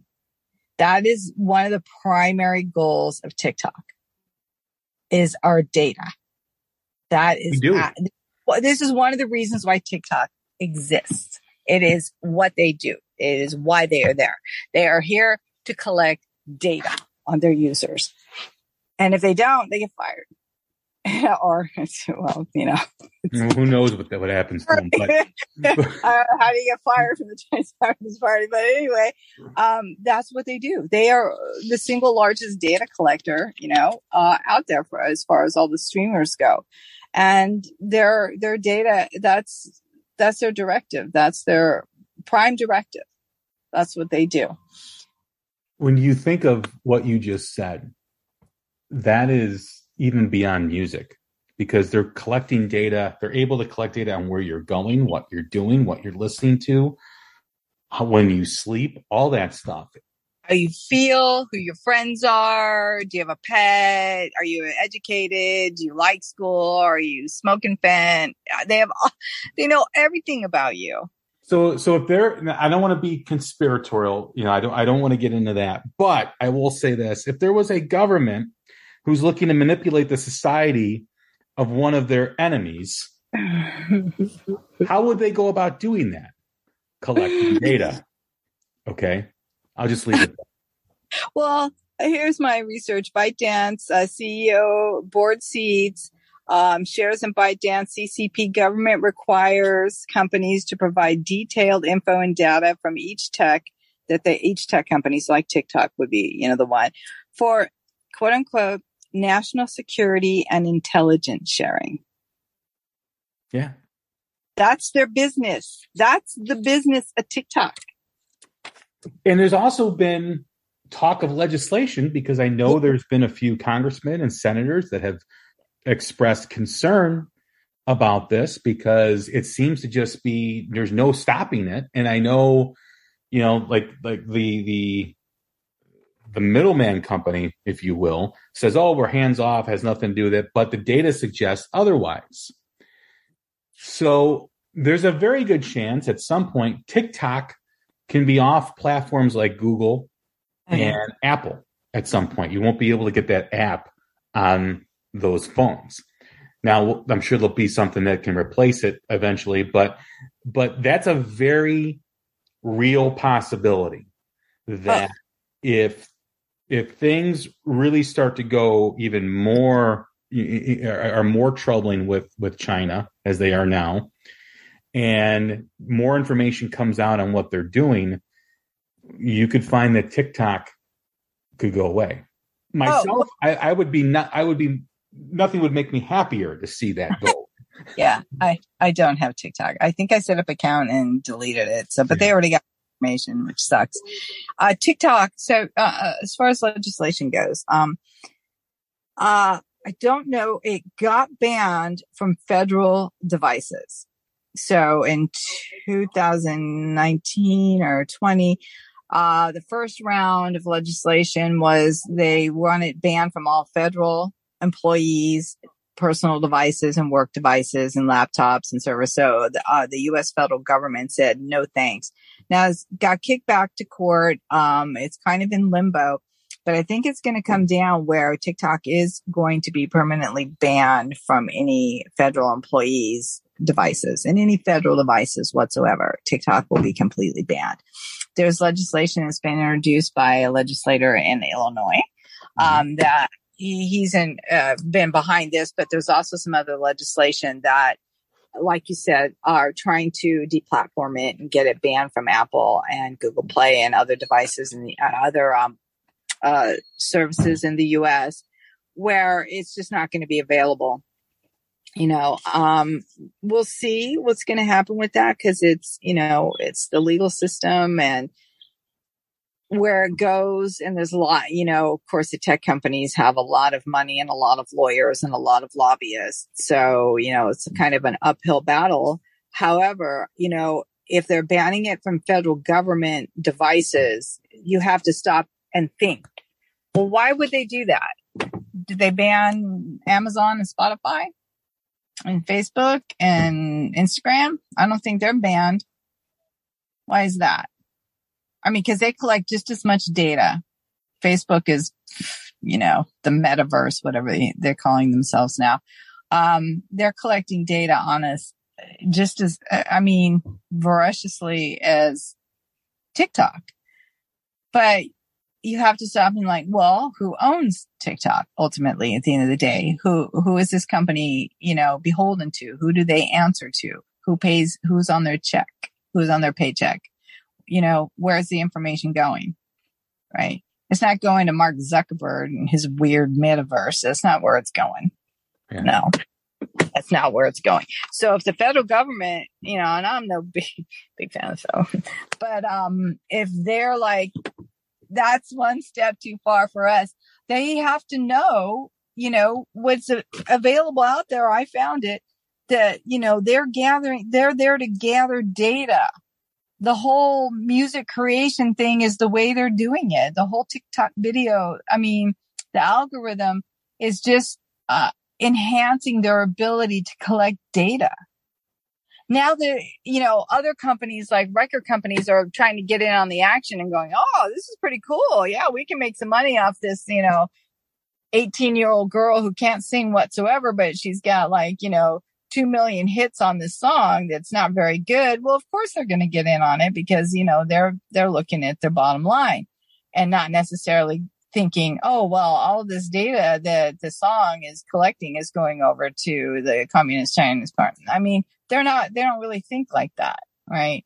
That is one of the primary goals of TikTok, is our data. That is, that, well, this is one of the reasons why TikTok exists. It is what they do. It is why they are there. They are here to collect data on their users. And if they don't, they get fired. Or, well, you know. Who knows what what happens to them. But. uh, how do you get fired from the Chinese Communist Party? But anyway, um, that's what they do. They are the single largest data collector, you know, uh, out there for as far as all the streamers go. And their their data, that's that's their directive. That's their prime directive. That's what they do. When you think of what you just said, that is even beyond music, because they're collecting data. They're able to collect data on where you're going, what you're doing, what you're listening to, how, when you sleep, all that stuff. How you feel, who your friends are. Do you have a pet? Are you educated? Do you like school? Are you smoking fan? They have, they know everything about you. So, so if they're, I don't want to be conspiratorial, you know, I don't, I don't want to get into that, but I will say this: if there was a government who's looking to manipulate the society of one of their enemies, how would they go about doing that? Collecting data. Okay. I'll just leave it there. Well, here's my research. ByteDance, uh, C E O, board seats. Um, shares in ByteDance, C C P government requires companies to provide detailed info and data from each tech that they, each tech companies like TikTok would be, you know, the one for quote unquote national security and intelligence sharing. Yeah. That's their business. That's the business of TikTok. And there's also been talk of legislation, because I know there's been a few congressmen and senators that have expressed concern about this, because it seems to just be, there's no stopping it. And I know, you know, like like the the the middleman company, if you will, says, oh, we're hands off, has nothing to do with it, but the data suggests otherwise. So there's a very good chance at some point TikTok can be off platforms like Google mm-hmm. and Apple at some point. You won't be able to get that app on those phones. Now, I'm sure there'll be something that can replace it eventually, but but that's a very real possibility that oh. if if things really start to go even more, are more troubling with, with China as they are now, and more information comes out on what they're doing, you could find that TikTok could go away. Myself, oh. I, I would be not, I would be nothing would make me happier to see that go. yeah, I, I don't have TikTok. I think I set up an account and deleted it. So, but yeah. They already got information, which sucks. Uh, TikTok. So, uh, as far as legislation goes, um, uh, I don't know. It got banned from federal devices. So, in two thousand nineteen or twenty. Uh, the first round of legislation was they want it banned from all federal employees, personal devices and work devices and laptops and servers. So the, uh, the U S federal government said, no, thanks. Now it's got kicked back to court. Um, it's kind of in limbo, but I think it's going to come down where TikTok is going to be permanently banned from any federal employees' devices and any federal devices whatsoever. TikTok will be completely banned. There's legislation that's been introduced by a legislator in Illinois um, that he, he's in, uh, been behind this, but there's also some other legislation that, like you said, are trying to deplatform it and get it banned from Apple and Google Play and other devices and the, uh, other um, uh, services in the U S where it's just not going to be available. You know, um, we'll see what's going to happen with that, because it's, you know, it's the legal system and where it goes. And there's a lot, you know, of course, the tech companies have a lot of money and a lot of lawyers and a lot of lobbyists. So, you know, it's kind of an uphill battle. However, you know, if they're banning it from federal government devices, you have to stop and think, well, why would they do that? Did they ban Amazon and Spotify? And Facebook and Instagram? I don't think they're banned. Why is that? I mean, because they collect just as much data. Facebook is, you know, the metaverse, whatever they're calling themselves now. um, they're collecting data on us just as, I mean, voraciously as TikTok. But you have to stop and like, well, who owns TikTok ultimately at the end of the day? Who, who is this company, you know, beholden to? Who do they answer to? Who pays, who's on their check, who's on their paycheck? You know, where's the information going? Right. It's not going to Mark Zuckerberg and his weird metaverse. That's not where it's going. Yeah. No, that's not where it's going. So if the federal government, you know, and I'm no big, big fan of so, but um, if they're like, that's one step too far for us, they have to know, you know, what's available out there. I found it that, you know, they're gathering, they're there to gather data. The whole music creation thing is the way they're doing it. The whole TikTok video, I mean, the algorithm is just uh, enhancing their ability to collect data. Now that, you know, other companies like record companies are trying to get in on the action and going, oh, this is pretty cool. Yeah, we can make some money off this, you know, eighteen-year-old girl who can't sing whatsoever, but she's got like, you know, two million hits on this song that's not very good. Well, of course they're going to get in on it because, you know, they're, they're looking at their bottom line and not necessarily thinking, oh, well, all this data that the song is collecting is going over to the Communist Chinese Party. I mean, they're not, they don't really think like that. Right.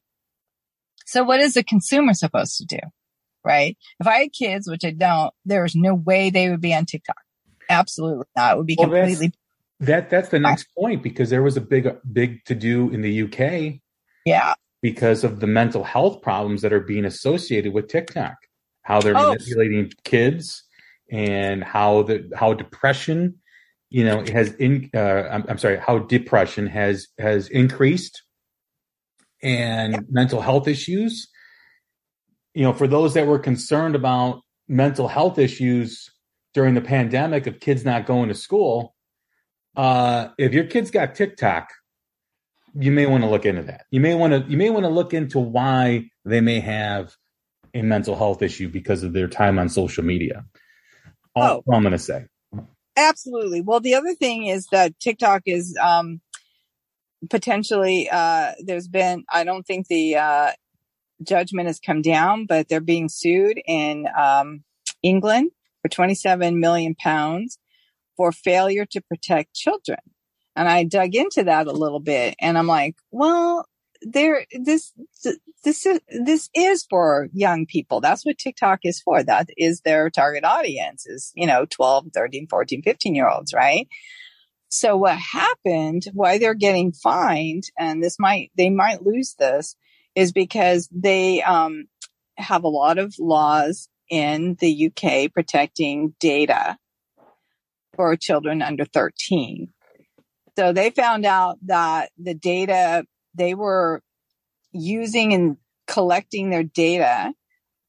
So what is the consumer supposed to do? Right. If I had kids, which I don't, there's no way they would be on TikTok. Absolutely not. It would be well, completely That that's the next point, because there was a big, big to do in the U K. Yeah. Because of the mental health problems that are being associated with TikTok, how they're oh. manipulating kids and how the, how depression, you know, has in, uh, I'm, I'm sorry, how depression has, has increased and yeah. mental health issues. You know, for those that were concerned about mental health issues during the pandemic of kids not going to school. Uh, if your kid's got TikTok, you may want to look into that. You may want to, you may want to look into why they may have a mental health issue because of their time on social media. All oh, I'm going to say. Absolutely. Well, the other thing is that TikTok is, um, potentially, uh, there's been, I don't think the, uh, judgment has come down, but they're being sued in, um, England for twenty-seven million pounds. For failure to protect children. And I dug into that a little bit and I'm like, well, there, this, this is, this is for young people. That's what TikTok is for. That is their target audience is, you know, twelve, thirteen, fourteen, fifteen year olds. Right. So what happened, why they're getting fined, and this might, they might lose this, is because they, um, have a lot of laws in the U K protecting data for children under thirteen. So they found out that the data they were using and collecting their data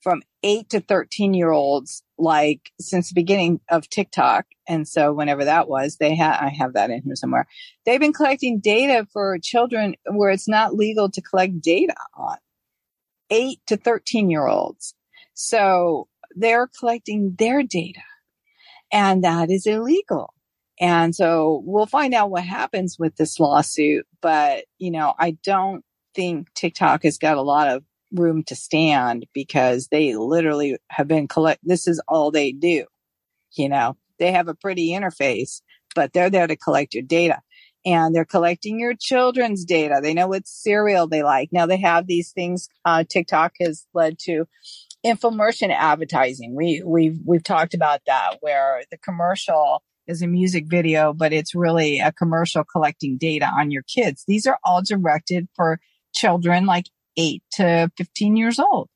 from eight to thirteen year olds, like since the beginning of TikTok. And so whenever that was, they had, I have that in here somewhere. They've been collecting data for children where it's not legal to collect data on, eight to thirteen year olds. So they're collecting their data. And that is illegal. And so we'll find out what happens with this lawsuit. But, you know, I don't think TikTok has got a lot of room to stand because they literally have been collect. This is all they do. You know, they have a pretty interface, but they're there to collect your data. And they're collecting your children's data. They know what cereal they like. Now they have these things. Uh, TikTok has led to infomercial advertising. We, we've, we've talked about that, where the commercial is a music video, but it's really a commercial collecting data on your kids. These are all directed for children like eight to fifteen years old.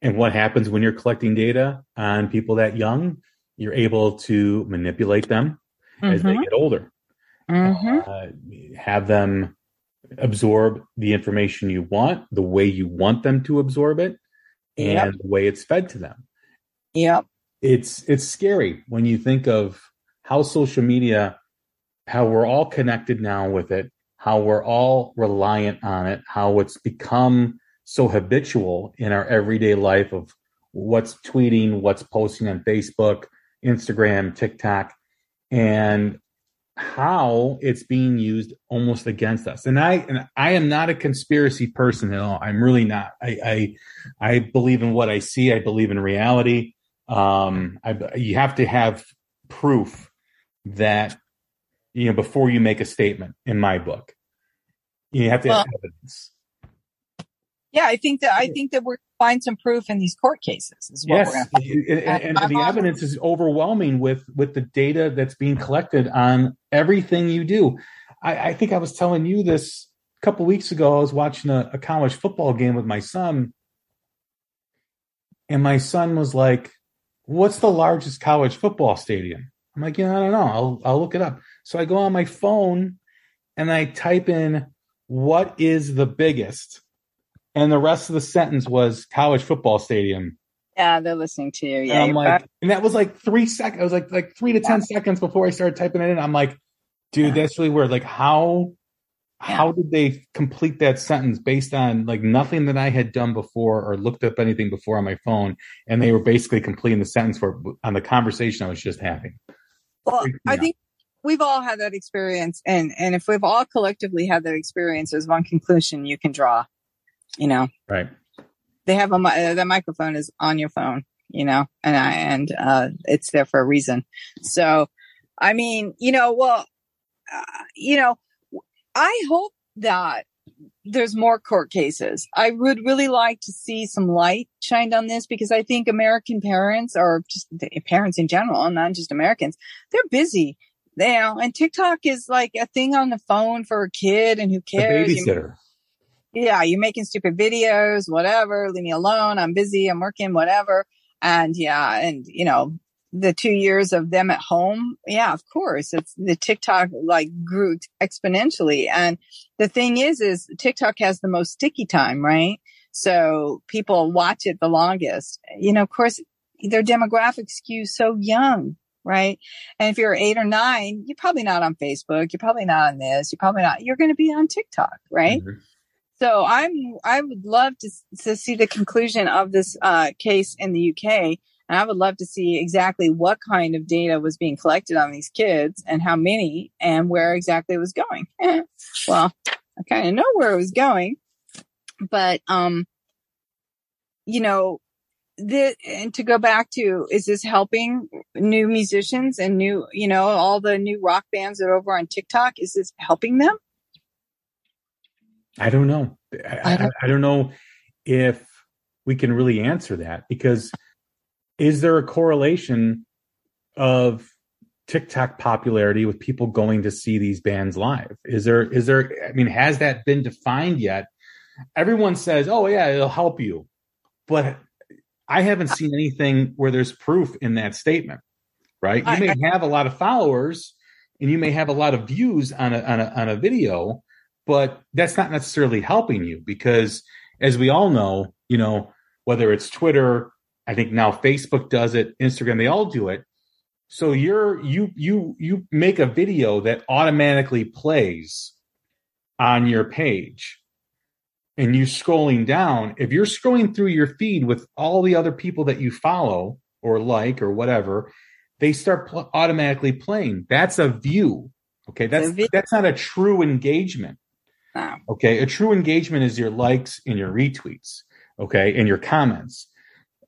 And what happens when you're collecting data on people that young? You're able to manipulate them mm-hmm. as they get older, mm-hmm. uh, have them absorb the information you want, the way you want them to absorb it, and yep. the way it's fed to them. Yep. It's it's scary when you think of how social media, how we're all connected now with it, how we're all reliant on it, how it's become so habitual in our everyday life of what's tweeting, what's posting on Facebook, Instagram, TikTok. and how it's being used almost against us. And I and I am not a conspiracy person at all. I'm really not. I I, I believe in what I see. I believe in reality. Um, I, you have to have proof that, you know, before you make a statement, in my book. You have to well, have evidence. Yeah, I think that I think that we're find some proof in these court cases as well. Yes, and, and, and the on. evidence is overwhelming with with the data that's being collected on everything you do. I, I think I was telling you this a couple weeks ago. I was watching a, a college football game with my son, and my son was like, "What's the largest college football stadium?" I'm like, "Yeah, I don't know. I'll I'll look it up." So I go on my phone and I type in, "What is the biggest?" And the rest of the sentence was college football stadium. Yeah, they're listening to you. Yeah, and I'm like, and that was like three seconds. I was like, like three to yeah. ten seconds before I started typing it in. I'm like, dude, yeah. that's really weird. Like, how, yeah. how did they complete that sentence based on like nothing that I had done before or looked up anything before on my phone? And they were basically completing the sentence for on the conversation I was just having. Well, I think we've all had that experience, and and if we've all collectively had that experience, there's one conclusion you can draw. You know, right? They have a uh, the microphone is on your phone, you know, and I and uh, it's there for a reason. So, I mean, you know, well, uh, you know, I hope that there's more court cases. I would really like to see some light shined on this, because I think American parents, or just parents in general, not just Americans, they're busy. You know, and TikTok is like a thing on the phone for a kid, and who cares? The babysitter. Yeah, you're making stupid videos, whatever. Leave me alone. I'm busy. I'm working, whatever. And yeah, and you know, the two years of them at home. Yeah, of course. It's the TikTok like grew exponentially. And the thing is, is TikTok has the most sticky time, right? So people watch it the longest. You know, of course, their demographic skews so young, right? And if you're eight or nine, you're probably not on Facebook. You're probably not on this. You're probably not, you're going to be on TikTok, right? Mm-hmm. So I'm, I would love to, to see the conclusion of this uh, case in the U K. And I would love to see exactly what kind of data was being collected on these kids and how many and where exactly it was going. Well, I kind of know where it was going, but, um, you know, the, and to go back to, is this helping new musicians and new, you know, all the new rock bands that are over on TikTok? Is this helping them? I don't know. I, I, don't, I don't know if we can really answer that, because is there a correlation of TikTok popularity with people going to see these bands live? Is there, is there, I mean, has that been defined yet? Everyone says, oh yeah, it'll help you. But I haven't seen anything where there's proof in that statement, right? You may have a lot of followers and you may have a lot of views on a, on a, on a video, but that's not necessarily helping you, because as we all know, you know, whether it's Twitter, I think now Facebook does it, Instagram, they all do it. So you're, you, you, you make a video that automatically plays on your page and you scrolling down. If you're scrolling through your feed with all the other people that you follow or like, or whatever, they start pl- automatically playing. That's a view. Okay. That's, that's not a true engagement. Wow. Okay, a true engagement is your likes and your retweets, okay, and your comments.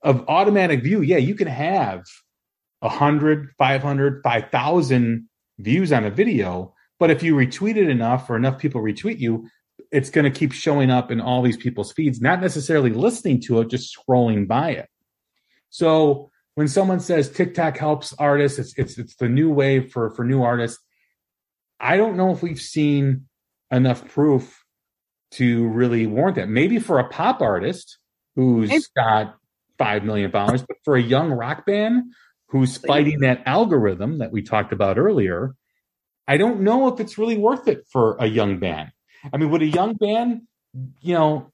Of automatic view, yeah, you can have one hundred, five hundred, five thousand views on a video, but if you retweet it enough or enough people retweet you, it's going to keep showing up in all these people's feeds, not necessarily listening to it, just scrolling by it. So when someone says TikTok helps artists, it's it's, it's the new wave for, for new artists, I don't know if we've seen enough proof to really warrant that. Maybe for a pop artist who's Maybe. got five million followers, but for a young rock band who's fighting that algorithm that we talked about earlier, I don't know if it's really worth it for a young band. I mean, would a young band, you know,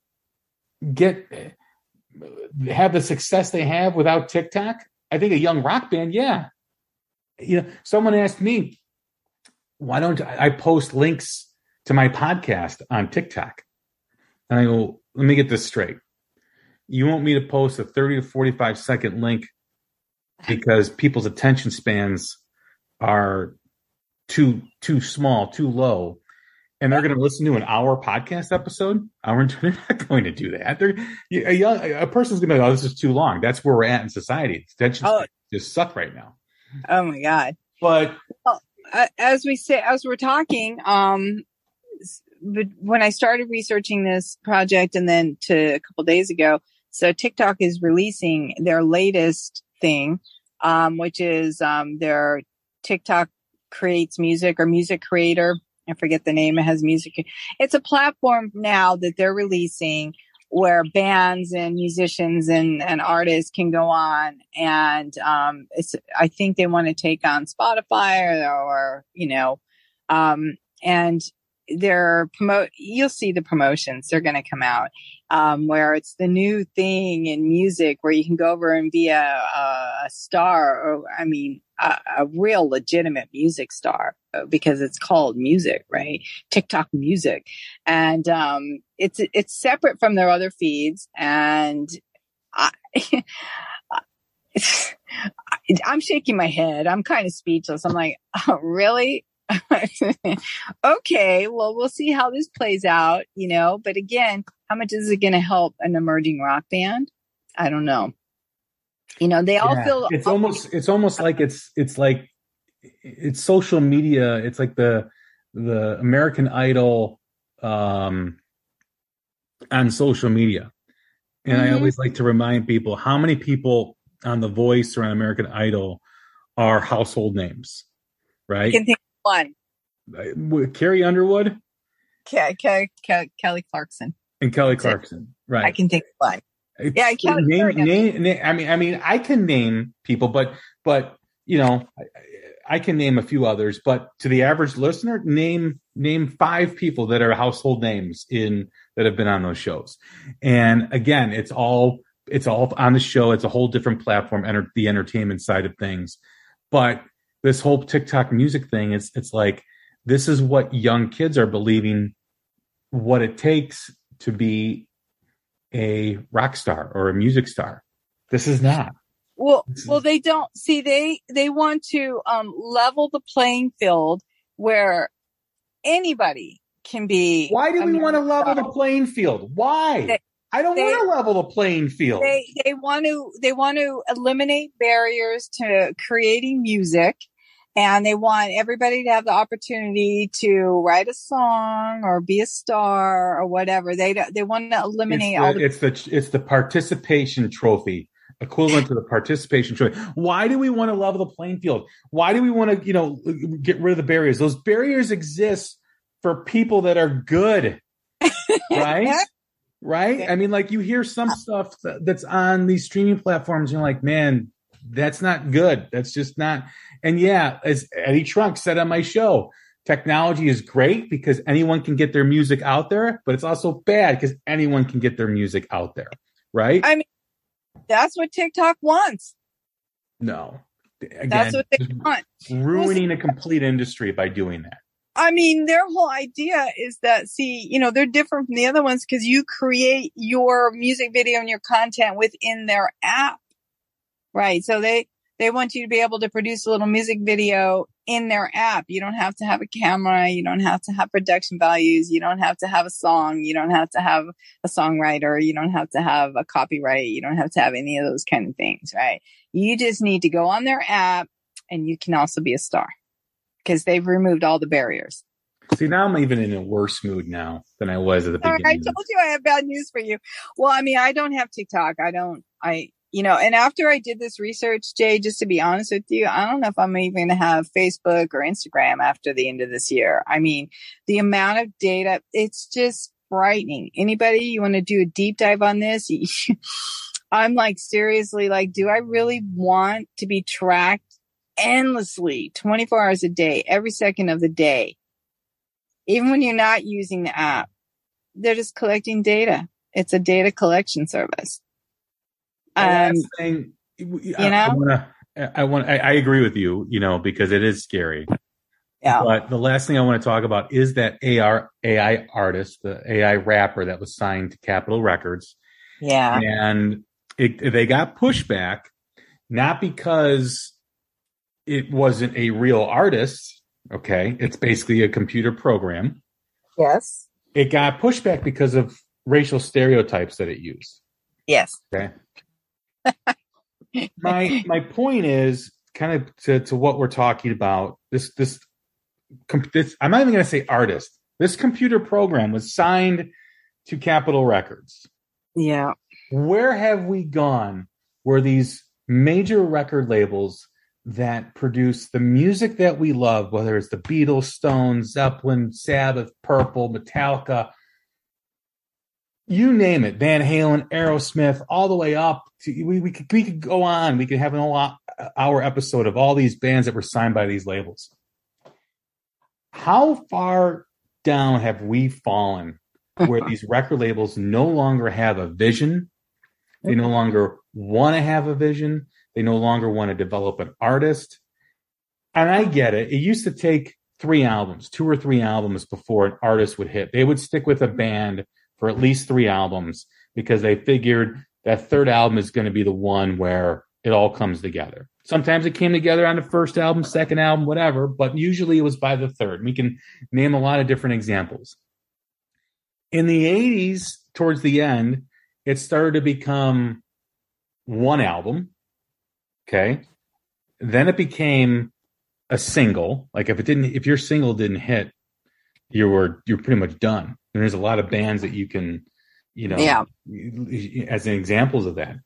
get have the success they have without TikTok? I think a young rock band, yeah. You know, someone asked me, why don't I post links to my podcast on TikTok? And I go, let me get this straight. You want me to post a thirty to forty-five second link because people's attention spans are too too small, too low, and they're going to listen to an hour podcast episode. Hour and they're not going to do that. They're a young a person's going to go, oh, this is too long. That's where we're at in society. That oh. just suck right now. Oh my god! But well, as we say, as we're talking, um, when I started researching this project, and then to a couple days ago, so TikTok is releasing their latest thing, um, which is um, their TikTok Creates Music or Music Creator. I forget the name. It has music. It's a platform now that they're releasing where bands and musicians and, and artists can go on. And um, it's, I think they want to take on Spotify or, or you know, um, and they're promote. You'll see the promotions. They're going to come out um, where it's the new thing in music where you can go over and be a, a star or, I mean, a, a real legitimate music star, because it's called music, right? TikTok Music. And um, it's, it's separate from their other feeds. And I, I'm shaking my head. I'm kind of speechless. I'm like, oh, really? Okay, well, we'll see how this plays out, you know. But again, how much is it going to help an emerging rock band? I don't know. You know, they yeah. all feel it's almost it's almost like it's it's like it's social media. It's like the the American Idol um, on social media. And mm-hmm. I always like to remind people how many people on The Voice or on American Idol are household names, right? You can think- One. Carrie Underwood, Ke- Ke- Ke- Kelly Clarkson, and Kelly Clarkson, right? I can take one. Yeah, Kelly name, name, name, I mean, I mean, I can name people, but but you know, I, I can name a few others. But to the average listener, name name five people that are household names in that have been on those shows. And again, it's all it's all on the show. It's a whole different platform, enter the entertainment side of things, but. This whole TikTok music thing, it's it's like, this is what young kids are believing what it takes to be a rock star or a music star. This is not. Well, is- well, they don't see, they, they want to um, level the playing field where anybody can be. Why do we want to level the playing field? Why? They- I don't they, want to level the playing field. They they want to they want to eliminate barriers to creating music, and they want everybody to have the opportunity to write a song or be a star or whatever. They they want to eliminate it's the, all the It's the it's the participation trophy, equivalent to the participation trophy. Why do we want to level the playing field? Why do we want to, you know, get rid of the barriers? Those barriers exist for people that are good. Right? Right? I mean, like, you hear some stuff that's on these streaming platforms, and you're like, man, that's not good. That's just not. And yeah, as Eddie Trunk said on my show, technology is great because anyone can get their music out there, but it's also bad because anyone can get their music out there. Right? I mean, that's what TikTok wants. No. Again, that's what they want. Ruining a complete industry by doing that. I mean, their whole idea is that, see, you know, they're different from the other ones because you create your music video and your content within their app, right? So they, they want you to be able to produce a little music video in their app. You don't have to have a camera. You don't have to have production values. You don't have to have a song. You don't have to have a songwriter. You don't have to have a copyright. You don't have to have any of those kind of things, right? You just need to go on their app, and you can also be a star. Because they've removed all the barriers. See, now I'm even in a worse mood now than I was at the beginning. I told you I have bad news for you. Well, I mean, I don't have TikTok. I don't, I, you know, and after I did this research, Jay, just to be honest with you, I don't know if I'm even going to have Facebook or Instagram after the end of this year. I mean, the amount of data, it's just frightening. Anybody, you want to do a deep dive on this? I'm like, seriously, like, do I really want to be tracked endlessly, twenty-four hours a day, every second of the day, even when you're not using the app? They're just collecting data. It's a data collection service. Um, thing, you I, know, I want I want. I, I agree with you, you know, because it is scary. Yeah. But the last thing I want to talk about is that A R A I artist, the A I rapper that was signed to Capitol Records. Yeah, and it, they got pushback, not because it wasn't a real artist, Okay. It's basically a computer program. Yes. It got pushback because of racial stereotypes that it used. Yes. Okay. my my point is kind of to, to what we're talking about. This this this I'm not even going to say artist. This computer program was signed to Capitol Records. Yeah. Where have we gone where these major record labels that produce the music that we love, whether it's the Beatles, Stones, Zeppelin, Sabbath, Purple, Metallica, you name it, Van Halen, Aerosmith, all the way up to, we, we could, we could go on. We could have an whole hour episode of all these bands that were signed by these labels. How far down have we fallen where these record labels no longer have a vision? They no longer want to have a vision. They no longer want to develop an artist. And I get it. It used to take three albums, two or three albums before an artist would hit. They would stick with a band for at least three albums because they figured that third album is going to be the one where it all comes together. Sometimes it came together on the first album, second album, whatever, but usually it was by the third. We can name a lot of different examples. In the eighties, towards the end, it started to become one album, okay? Then it became a single. Like if it didn't, if your single didn't hit, you were you're pretty much done. And there's a lot of bands that you can, you know, yeah. as examples of that.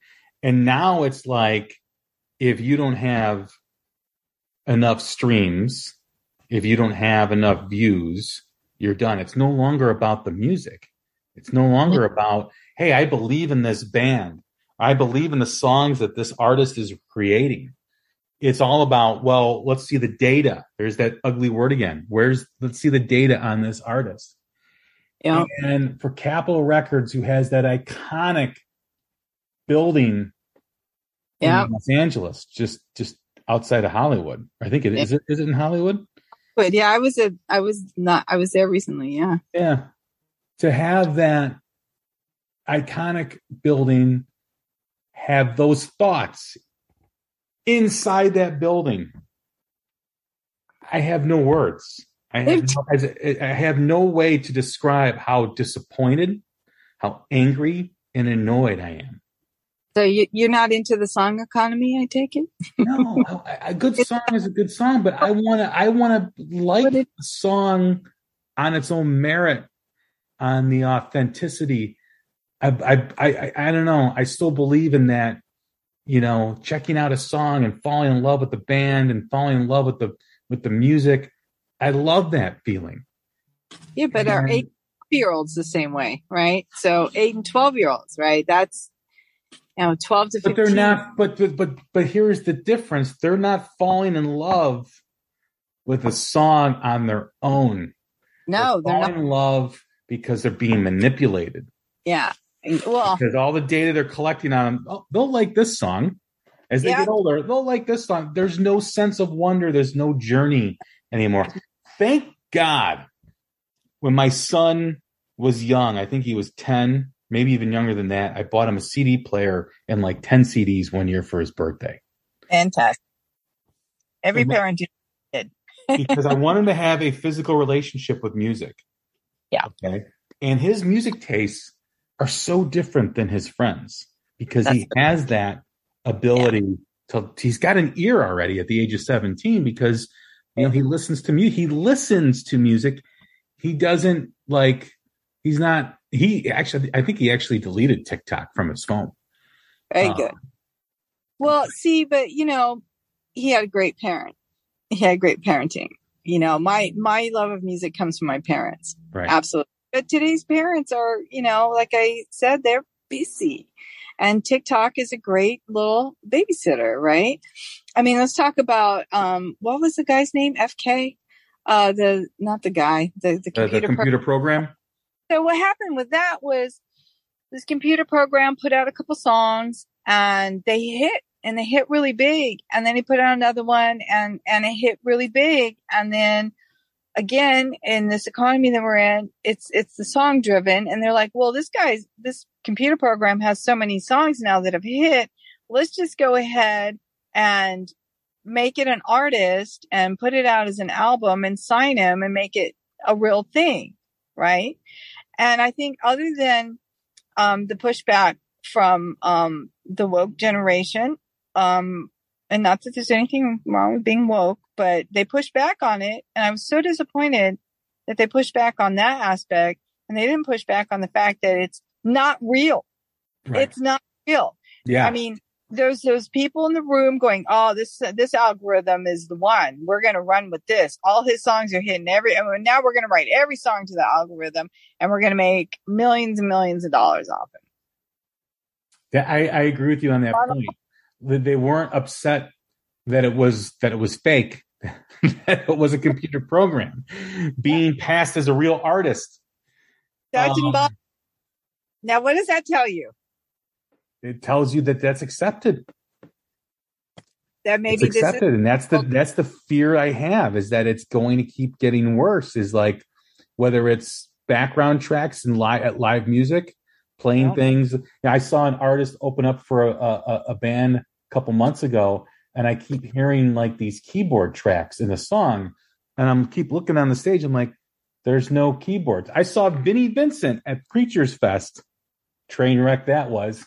And now it's like if you don't have enough streams, if you don't have enough views, you're done. It's no longer about the music. It's no longer about, hey, I believe in this band. I believe in the songs that this artist is creating. It's all about, well, let's see the data. There's that ugly word again. Where's, let's see the data on this artist. Yeah. And for Capitol Records, who has that iconic building yeah. in Los Angeles, just just outside of Hollywood. I think it is. It, is it in Hollywood? But yeah, I was a, I was not. I was there recently. Yeah. Yeah. To have that iconic building, have those thoughts inside that building. I have no words. I have no, I have no way to describe how disappointed, how angry, and annoyed I am. So you, you're not into the song economy, I take it? No, a, a good song is a good song, but I want to I want to like the song on its own merit, on the authenticity. I, I I I don't know. I still believe in that, you know, checking out a song and falling in love with the band and falling in love with the with the music. I love that feeling. Yeah, but and, our eight-year-olds the same way, right? So eight and twelve-year-olds, right? That's you know, twelve to fifteen. But they're not. But but but but here's the difference: they're not falling in love with a song on their own. No, they're, they're falling not in love because they're being manipulated. Yeah, well, because all the data they're collecting on them, oh, they'll like this song. As they yeah. get older, they'll like this song. There's no sense of wonder. There's no journey anymore. Thank God when my son was young, I think he was ten, maybe even younger than that, I bought him a C D player and like ten C Ds one year for his birthday. Fantastic. Every my, parent did. Because I wanted to have a physical relationship with music. Yeah. Okay. And his music tastes are so different than his friends because That's he has that ability yeah. to, he's got an ear already at the age of seventeen because you know, he listens to music. He listens to music. He doesn't like, he's not, he actually, I think he actually deleted TikTok from his phone. Very um, good. Well, see, but you know, he had a great parent. He had great parenting. You know, my, my love of music comes from my parents. Right. Absolutely. But today's parents are, you know, like I said, they're busy. And TikTok is a great little babysitter, right? I mean, let's talk about, um, what was the guy's name? F K? Uh, the, not the guy, the, the computer, uh, the computer pro- program. So what happened with that was this computer program put out a couple songs and they hit and they hit really big. And then he put out another one and, and it hit really big. And then again, in this economy that we're in, it's, it's the song driven. And they're like, well, this guy's, this computer program has so many songs now that have hit. Let's just go ahead and make it an artist and put it out as an album and sign him and make it a real thing. Right. And I think other than um, the pushback from um, the woke generation, um, and not that there's anything wrong with being woke, but they pushed back on it. And I was so disappointed that they pushed back on that aspect. And they didn't push back on the fact that it's not real. Right. It's not real. Yeah. I mean, there's those people in the room going, oh, this uh, this algorithm is the one. We're going to run with this. All his songs are hitting every, and now we're going to write every song to the algorithm, and we're going to make millions and millions of dollars off it. Yeah, I, I agree with you on that point. They weren't upset that it was that it was fake, that it was a computer program being passed as a real artist. That didn't bother. Um, now, what does that tell you? It tells you that that's accepted. That maybe it's accepted, this is- and that's the that's the fear I have, is that it's going to keep getting worse. Is like whether it's background tracks and live at live music, playing yeah. things. I saw an artist open up for a, a, a band a couple months ago, and I keep hearing like these keyboard tracks in the song, and I'm keep looking on the stage. I'm like, there's no keyboards. I saw Vinnie Vincent at Preacher's Fest. Train wreck that was.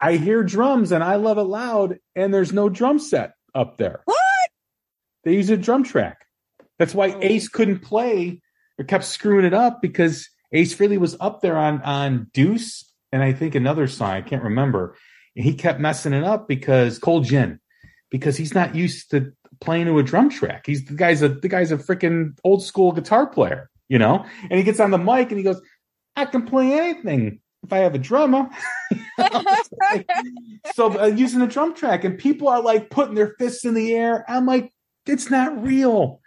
I hear drums and I love it loud, and there's no drum set up there. What? They use a drum track. That's why Ace couldn't play or kept screwing it up, because Ace Frehley was up there on, on Deuce and I think another song, I can't remember. And he kept messing it up because Cold Gin, because he's not used to playing to a drum track. He's the guy's a the guy's a freaking old school guitar player, you know? And he gets on the mic and he goes, I can play anything if I have a drummer. So uh, using a drum track, and people are like putting their fists in the air. I'm like, it's not real.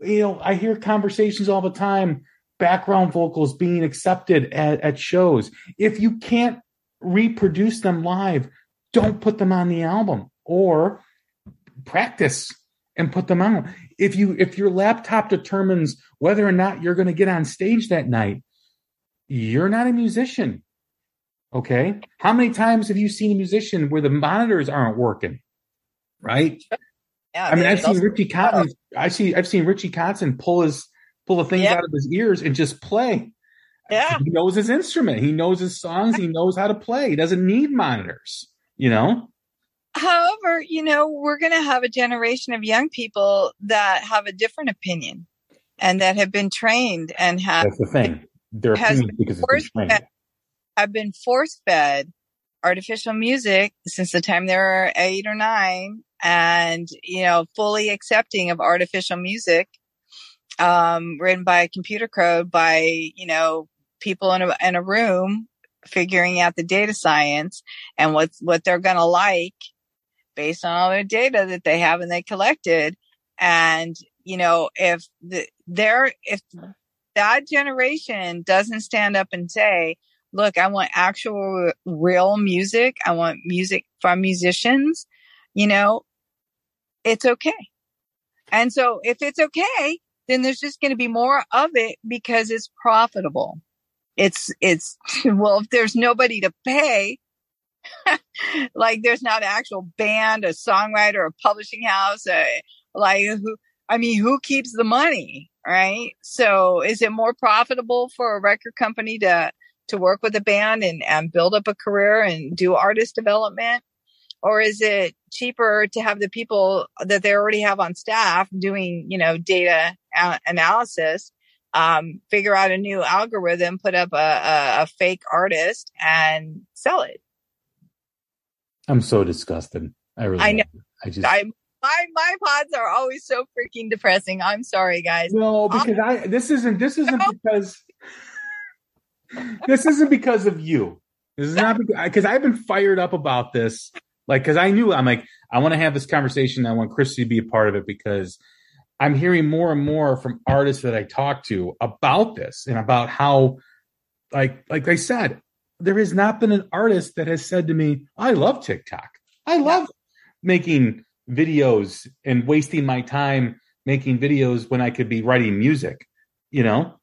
You know, I hear conversations all the time, background vocals being accepted at, at shows. If you can't reproduce them live, don't put them on the album, or practice and put them out. If you if your laptop determines whether or not you're going to get on stage that night, you're not a musician. Okay? How many times have you seen a musician where the monitors aren't working? Right? Yeah, I mean, I've seen Richie Kotzen. I see. I've seen Richie Kotzen pull his pull the things yeah. out of his ears and just play. Yeah, he knows his instrument. He knows his songs. He knows how to play. He doesn't need monitors. You know. However, you know, we're going to have a generation of young people that have a different opinion and that have been trained and have. That's the thing. Their opinion because it's been trained. I've been force fed artificial music since the time they were eight or nine, and, you know, fully accepting of artificial music um, written by a computer code by, you know, people in a, in a room figuring out the data science and what's, what they're going to like, based on all their data that they have and they collected. And, you know, if the, they're, if that generation doesn't stand up and say, look, I want actual real music. I want music from musicians, you know, it's okay. And so if it's okay, then there's just going to be more of it because it's profitable. It's, it's, well, if there's nobody to pay, like there's not an actual band, a songwriter, a publishing house, a, like who, I mean, who keeps the money, right? So is it more profitable for a record company to, to work with a band and, and build up a career and do artist development? Or is it cheaper to have the people that they already have on staff doing, you know, data a- analysis, um, figure out a new algorithm, put up a, a, a fake artist and sell it? I'm so disgusted. I really I know. Am. I just I my my pods are always so freaking depressing. I'm sorry, guys. No, because um, I this isn't this isn't no. because this isn't because of you. This is not because I've been fired up about this. Like, because I knew I'm like, I want to have this conversation. I want Kristi to be a part of it, because I'm hearing more and more from artists that I talk to about this and about how, like, like I said, there has not been an artist that has said to me, I love TikTok. I love making videos and wasting my time making videos when I could be writing music. You know,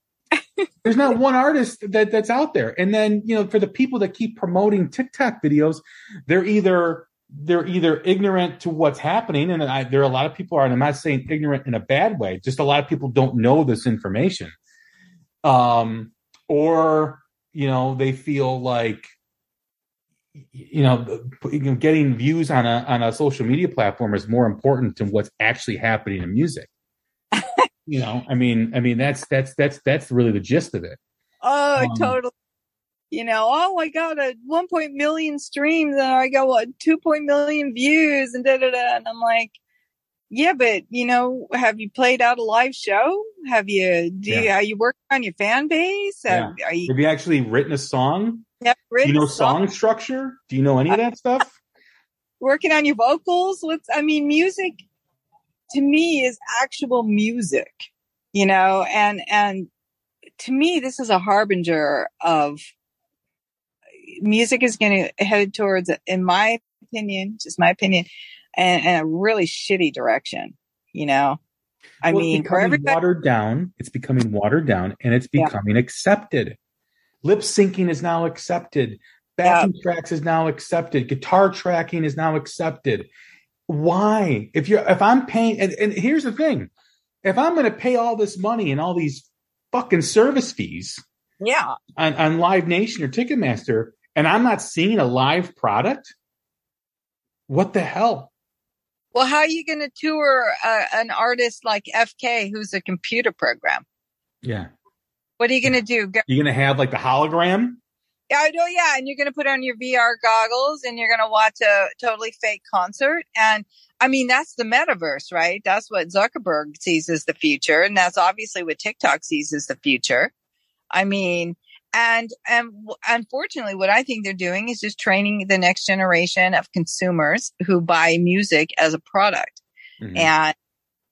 there's not one artist that that's out there. And then, you know, for the people that keep promoting TikTok videos, they're either they're either ignorant to what's happening, and I, there are a lot of people are, and I'm not saying ignorant in a bad way, just a lot of people don't know this information. Um, or, you know, they feel like, you know, getting views on a on a social media platform is more important than what's actually happening in music. You know, I mean, I mean, that's that's that's that's really the gist of it. Oh, um, totally. You know, oh, I got a one point million streams and I got what two point million views and da da da. And I'm like, yeah, but you know, have you played out a live show? Have you? Do yeah. you, are you working on your fan base? Have, yeah. are you, have you actually written a song? Yep, written do you know song. song structure? Do you know any of that stuff? Working on your vocals? What's I mean, music to me is actual music, you know, and and to me this is a harbinger of music is going to head towards, in my opinion, just my opinion, and, and a really shitty direction. You know, I well, mean, for everybody, watered down. It's becoming watered down, and it's becoming yeah. accepted. Lip syncing is now accepted. Backing yeah. tracks is now accepted. Guitar tracking is now accepted. Why? If you're, if I'm paying, and, and here's the thing, if I'm going to pay all this money and all these fucking service fees, yeah, on, on Live Nation or Ticketmaster, and I'm not seeing a live product, what the hell? Well, how are you going to tour uh, an artist like F K, who's a computer program? Yeah. What are you going to do? Go- you're going to have like the hologram? Yeah, I know, yeah. And you're going to put on your V R goggles and you're going to watch a totally fake concert. And I mean, that's the metaverse, right? That's what Zuckerberg sees as the future. And that's obviously what TikTok sees as the future. I mean, and, and unfortunately, what I think they're doing is just training the next generation of consumers who buy music as a product. Mm-hmm. And,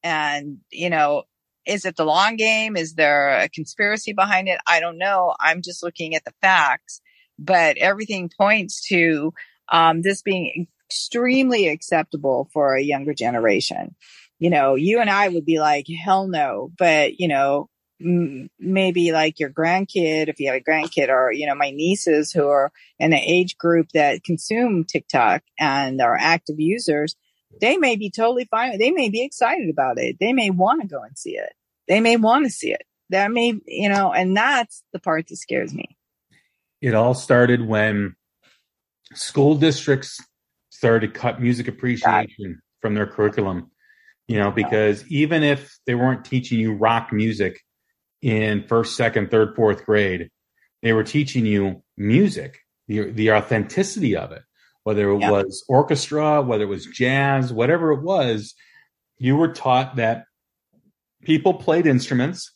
and, you know, is it the long game? Is there a conspiracy behind it? I don't know. I'm just looking at the facts, but everything points to um, this being extremely acceptable for a younger generation. You know, you and I would be like, hell no, but you know, maybe like your grandkid, if you have a grandkid, or, you know, my nieces who are in the age group that consume TikTok and are active users, they may be totally fine. They may be excited about it. They may want to go and see it. They may want to see it. That may, you know, and that's the part that scares me. It all started when school districts started to cut music appreciation God. from their curriculum, you know, because no. even if they weren't teaching you rock music in first, second, third, fourth grade, they were teaching you music, the, the authenticity of it, whether it yeah. was orchestra, whether it was jazz, whatever it was, you were taught that people played instruments.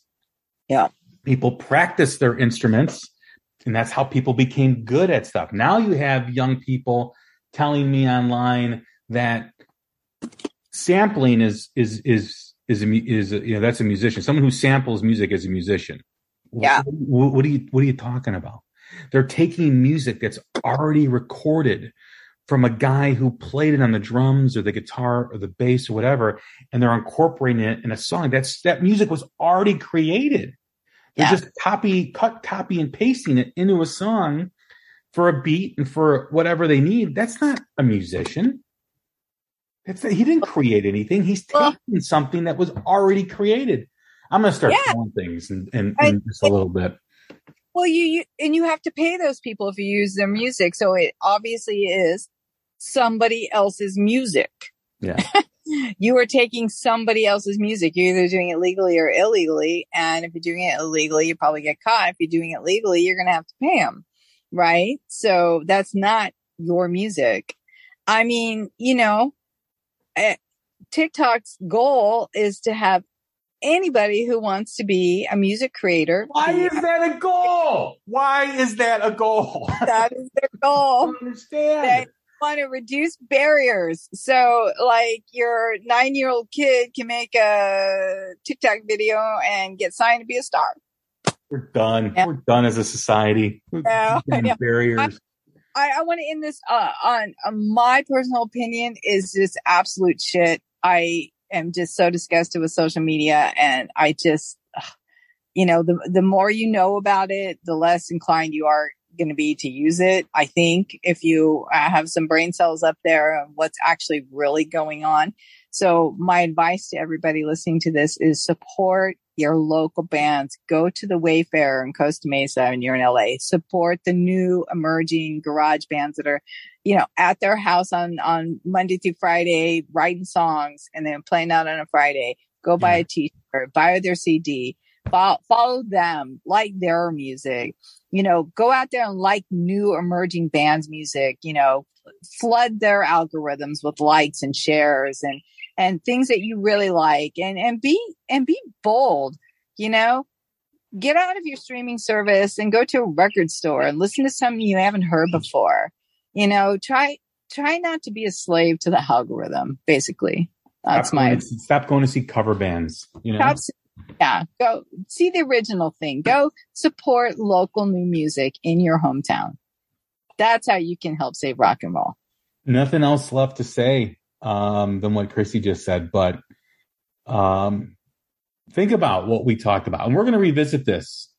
Yeah. People practiced their instruments, and that's how people became good at stuff. Now you have young people telling me online that sampling is, is, is, Is a, is a, you know, that's a musician. Someone who samples music is a musician. Yeah. What, what are you What are you talking about? They're taking music that's already recorded from a guy who played it on the drums or the guitar or the bass or whatever, and they're incorporating it in a song. That's that music was already created. They're yeah. just copy, cut, copy, and pasting it into a song for a beat and for whatever they need. That's not a musician. It's, he didn't create anything. He's taking well, something that was already created. I'm going to start yeah. selling things in, in, in just a little bit. Well, you, you and you have to pay those people if you use their music. So it obviously is somebody else's music. Yeah, you are taking somebody else's music. You're either doing it legally or illegally. And if you're doing it illegally, you probably get caught. If you're doing it legally, you're going to have to pay them. Right. So that's not your music. I mean, you know, TikTok's goal is to have anybody who wants to be a music creator. Why is that a goal? Why is that a goal? That is their goal. I don't understand. They want to reduce barriers. So, like, your nine-year-old kid can make a TikTok video and get signed to be a star. We're done. Yeah. We're done as a society. Yeah. Barriers. I- I, I want to end this uh, on, on my personal opinion is just absolute shit. I am just so disgusted with social media, and I just, ugh, you know, the the more you know about it, the less inclined you are going to be to use it. I think if you uh, have some brain cells up there, what's actually really going on. So my advice to everybody listening to this is support your local bands. Go to the Wayfair in Costa Mesa and you're in L A. Support the new emerging garage bands that are, you know, at their house on, on Monday through Friday, writing songs and then playing out on a Friday. Go buy a t-shirt, buy their C D, follow, follow them, like their music, you know, go out there and like new emerging bands music, you know, flood their algorithms with likes and shares and, and things that you really like, and, and be, and be bold, you know, get out of your streaming service and go to a record store and listen to something you haven't heard before. You know, try, try not to be a slave to the algorithm, basically. That's stop my going to, stop going to see cover bands. You know, yeah, go see the original thing. Go support local new music in your hometown. That's how you can help save rock and roll. Nothing else left to say um, than what Kristi just said, but um, think about what we talked about, and we're going to revisit this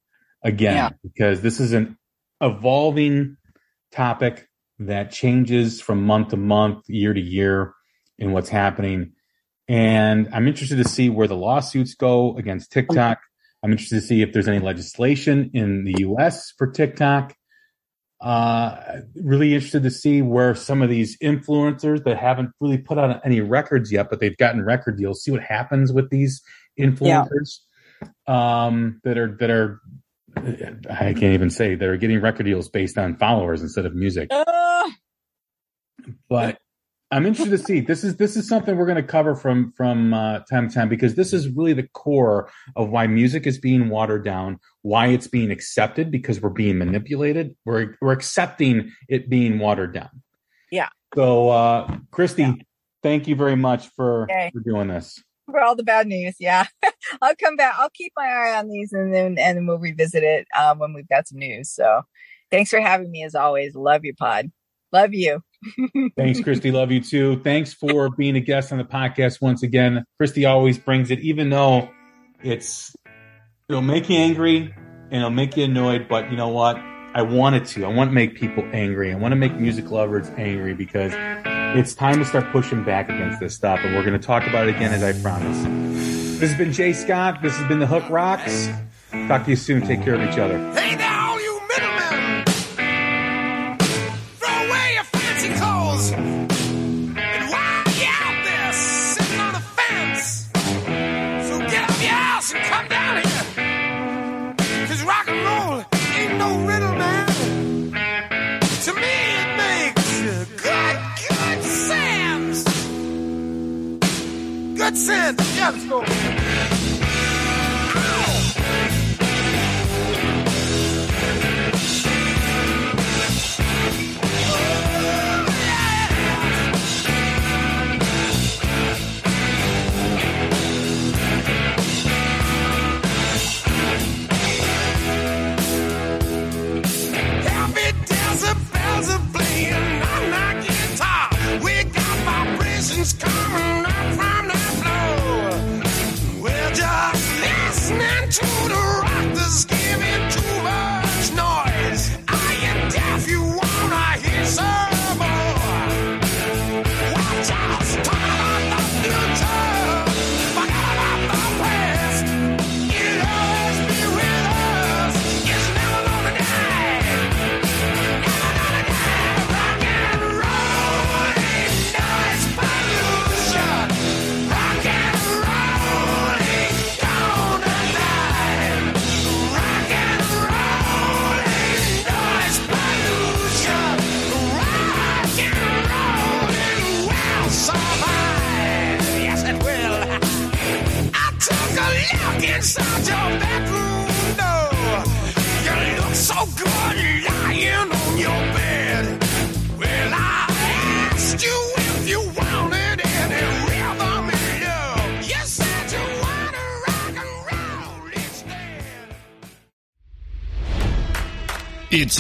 again yeah. because this is an evolving topic that changes from month to month, year to year, in what's happening. And I'm interested to see where the lawsuits go against TikTok. I'm interested to see if there's any legislation in the U S for TikTok. Uh, really interested to see where some of these influencers that haven't really put out any records yet, but they've gotten record deals. See what happens with these influencers yeah. um, that are that are I can't even say that are getting record deals based on followers instead of music. Uh. But. I'm interested to see. This is this is something we're going to cover from from uh, time to time, because this is really the core of why music is being watered down, why it's being accepted, because we're being manipulated. We're we're accepting it being watered down. Yeah. So, uh, Kristi, yeah. thank you very much for, okay. for doing this. For all the bad news, yeah. I'll come back. I'll keep my eye on these, and then and then we'll revisit it um, when we've got some news. So, thanks for having me as always. Love your pod. Love you. Thanks, Kristi. Love you too. Thanks for being a guest on the podcast once again. Kristi always brings it, even though it's it'll make you angry and it'll make you annoyed. But you know what? I want it to. I want to make people angry. I want to make music lovers angry, because it's time to start pushing back against this stuff. And we're going to talk about it again, as I promised. This has been Jay Scott. This has been the Hook Rocks. Talk to you soon. Take care of each other. Hey there! Send. Yeah, let's go. Inside your bedroom window, you look so good lying on your bed. Well, I asked you if you wanted any rhythm and love. You said you want to rock and roll. It's dead. It's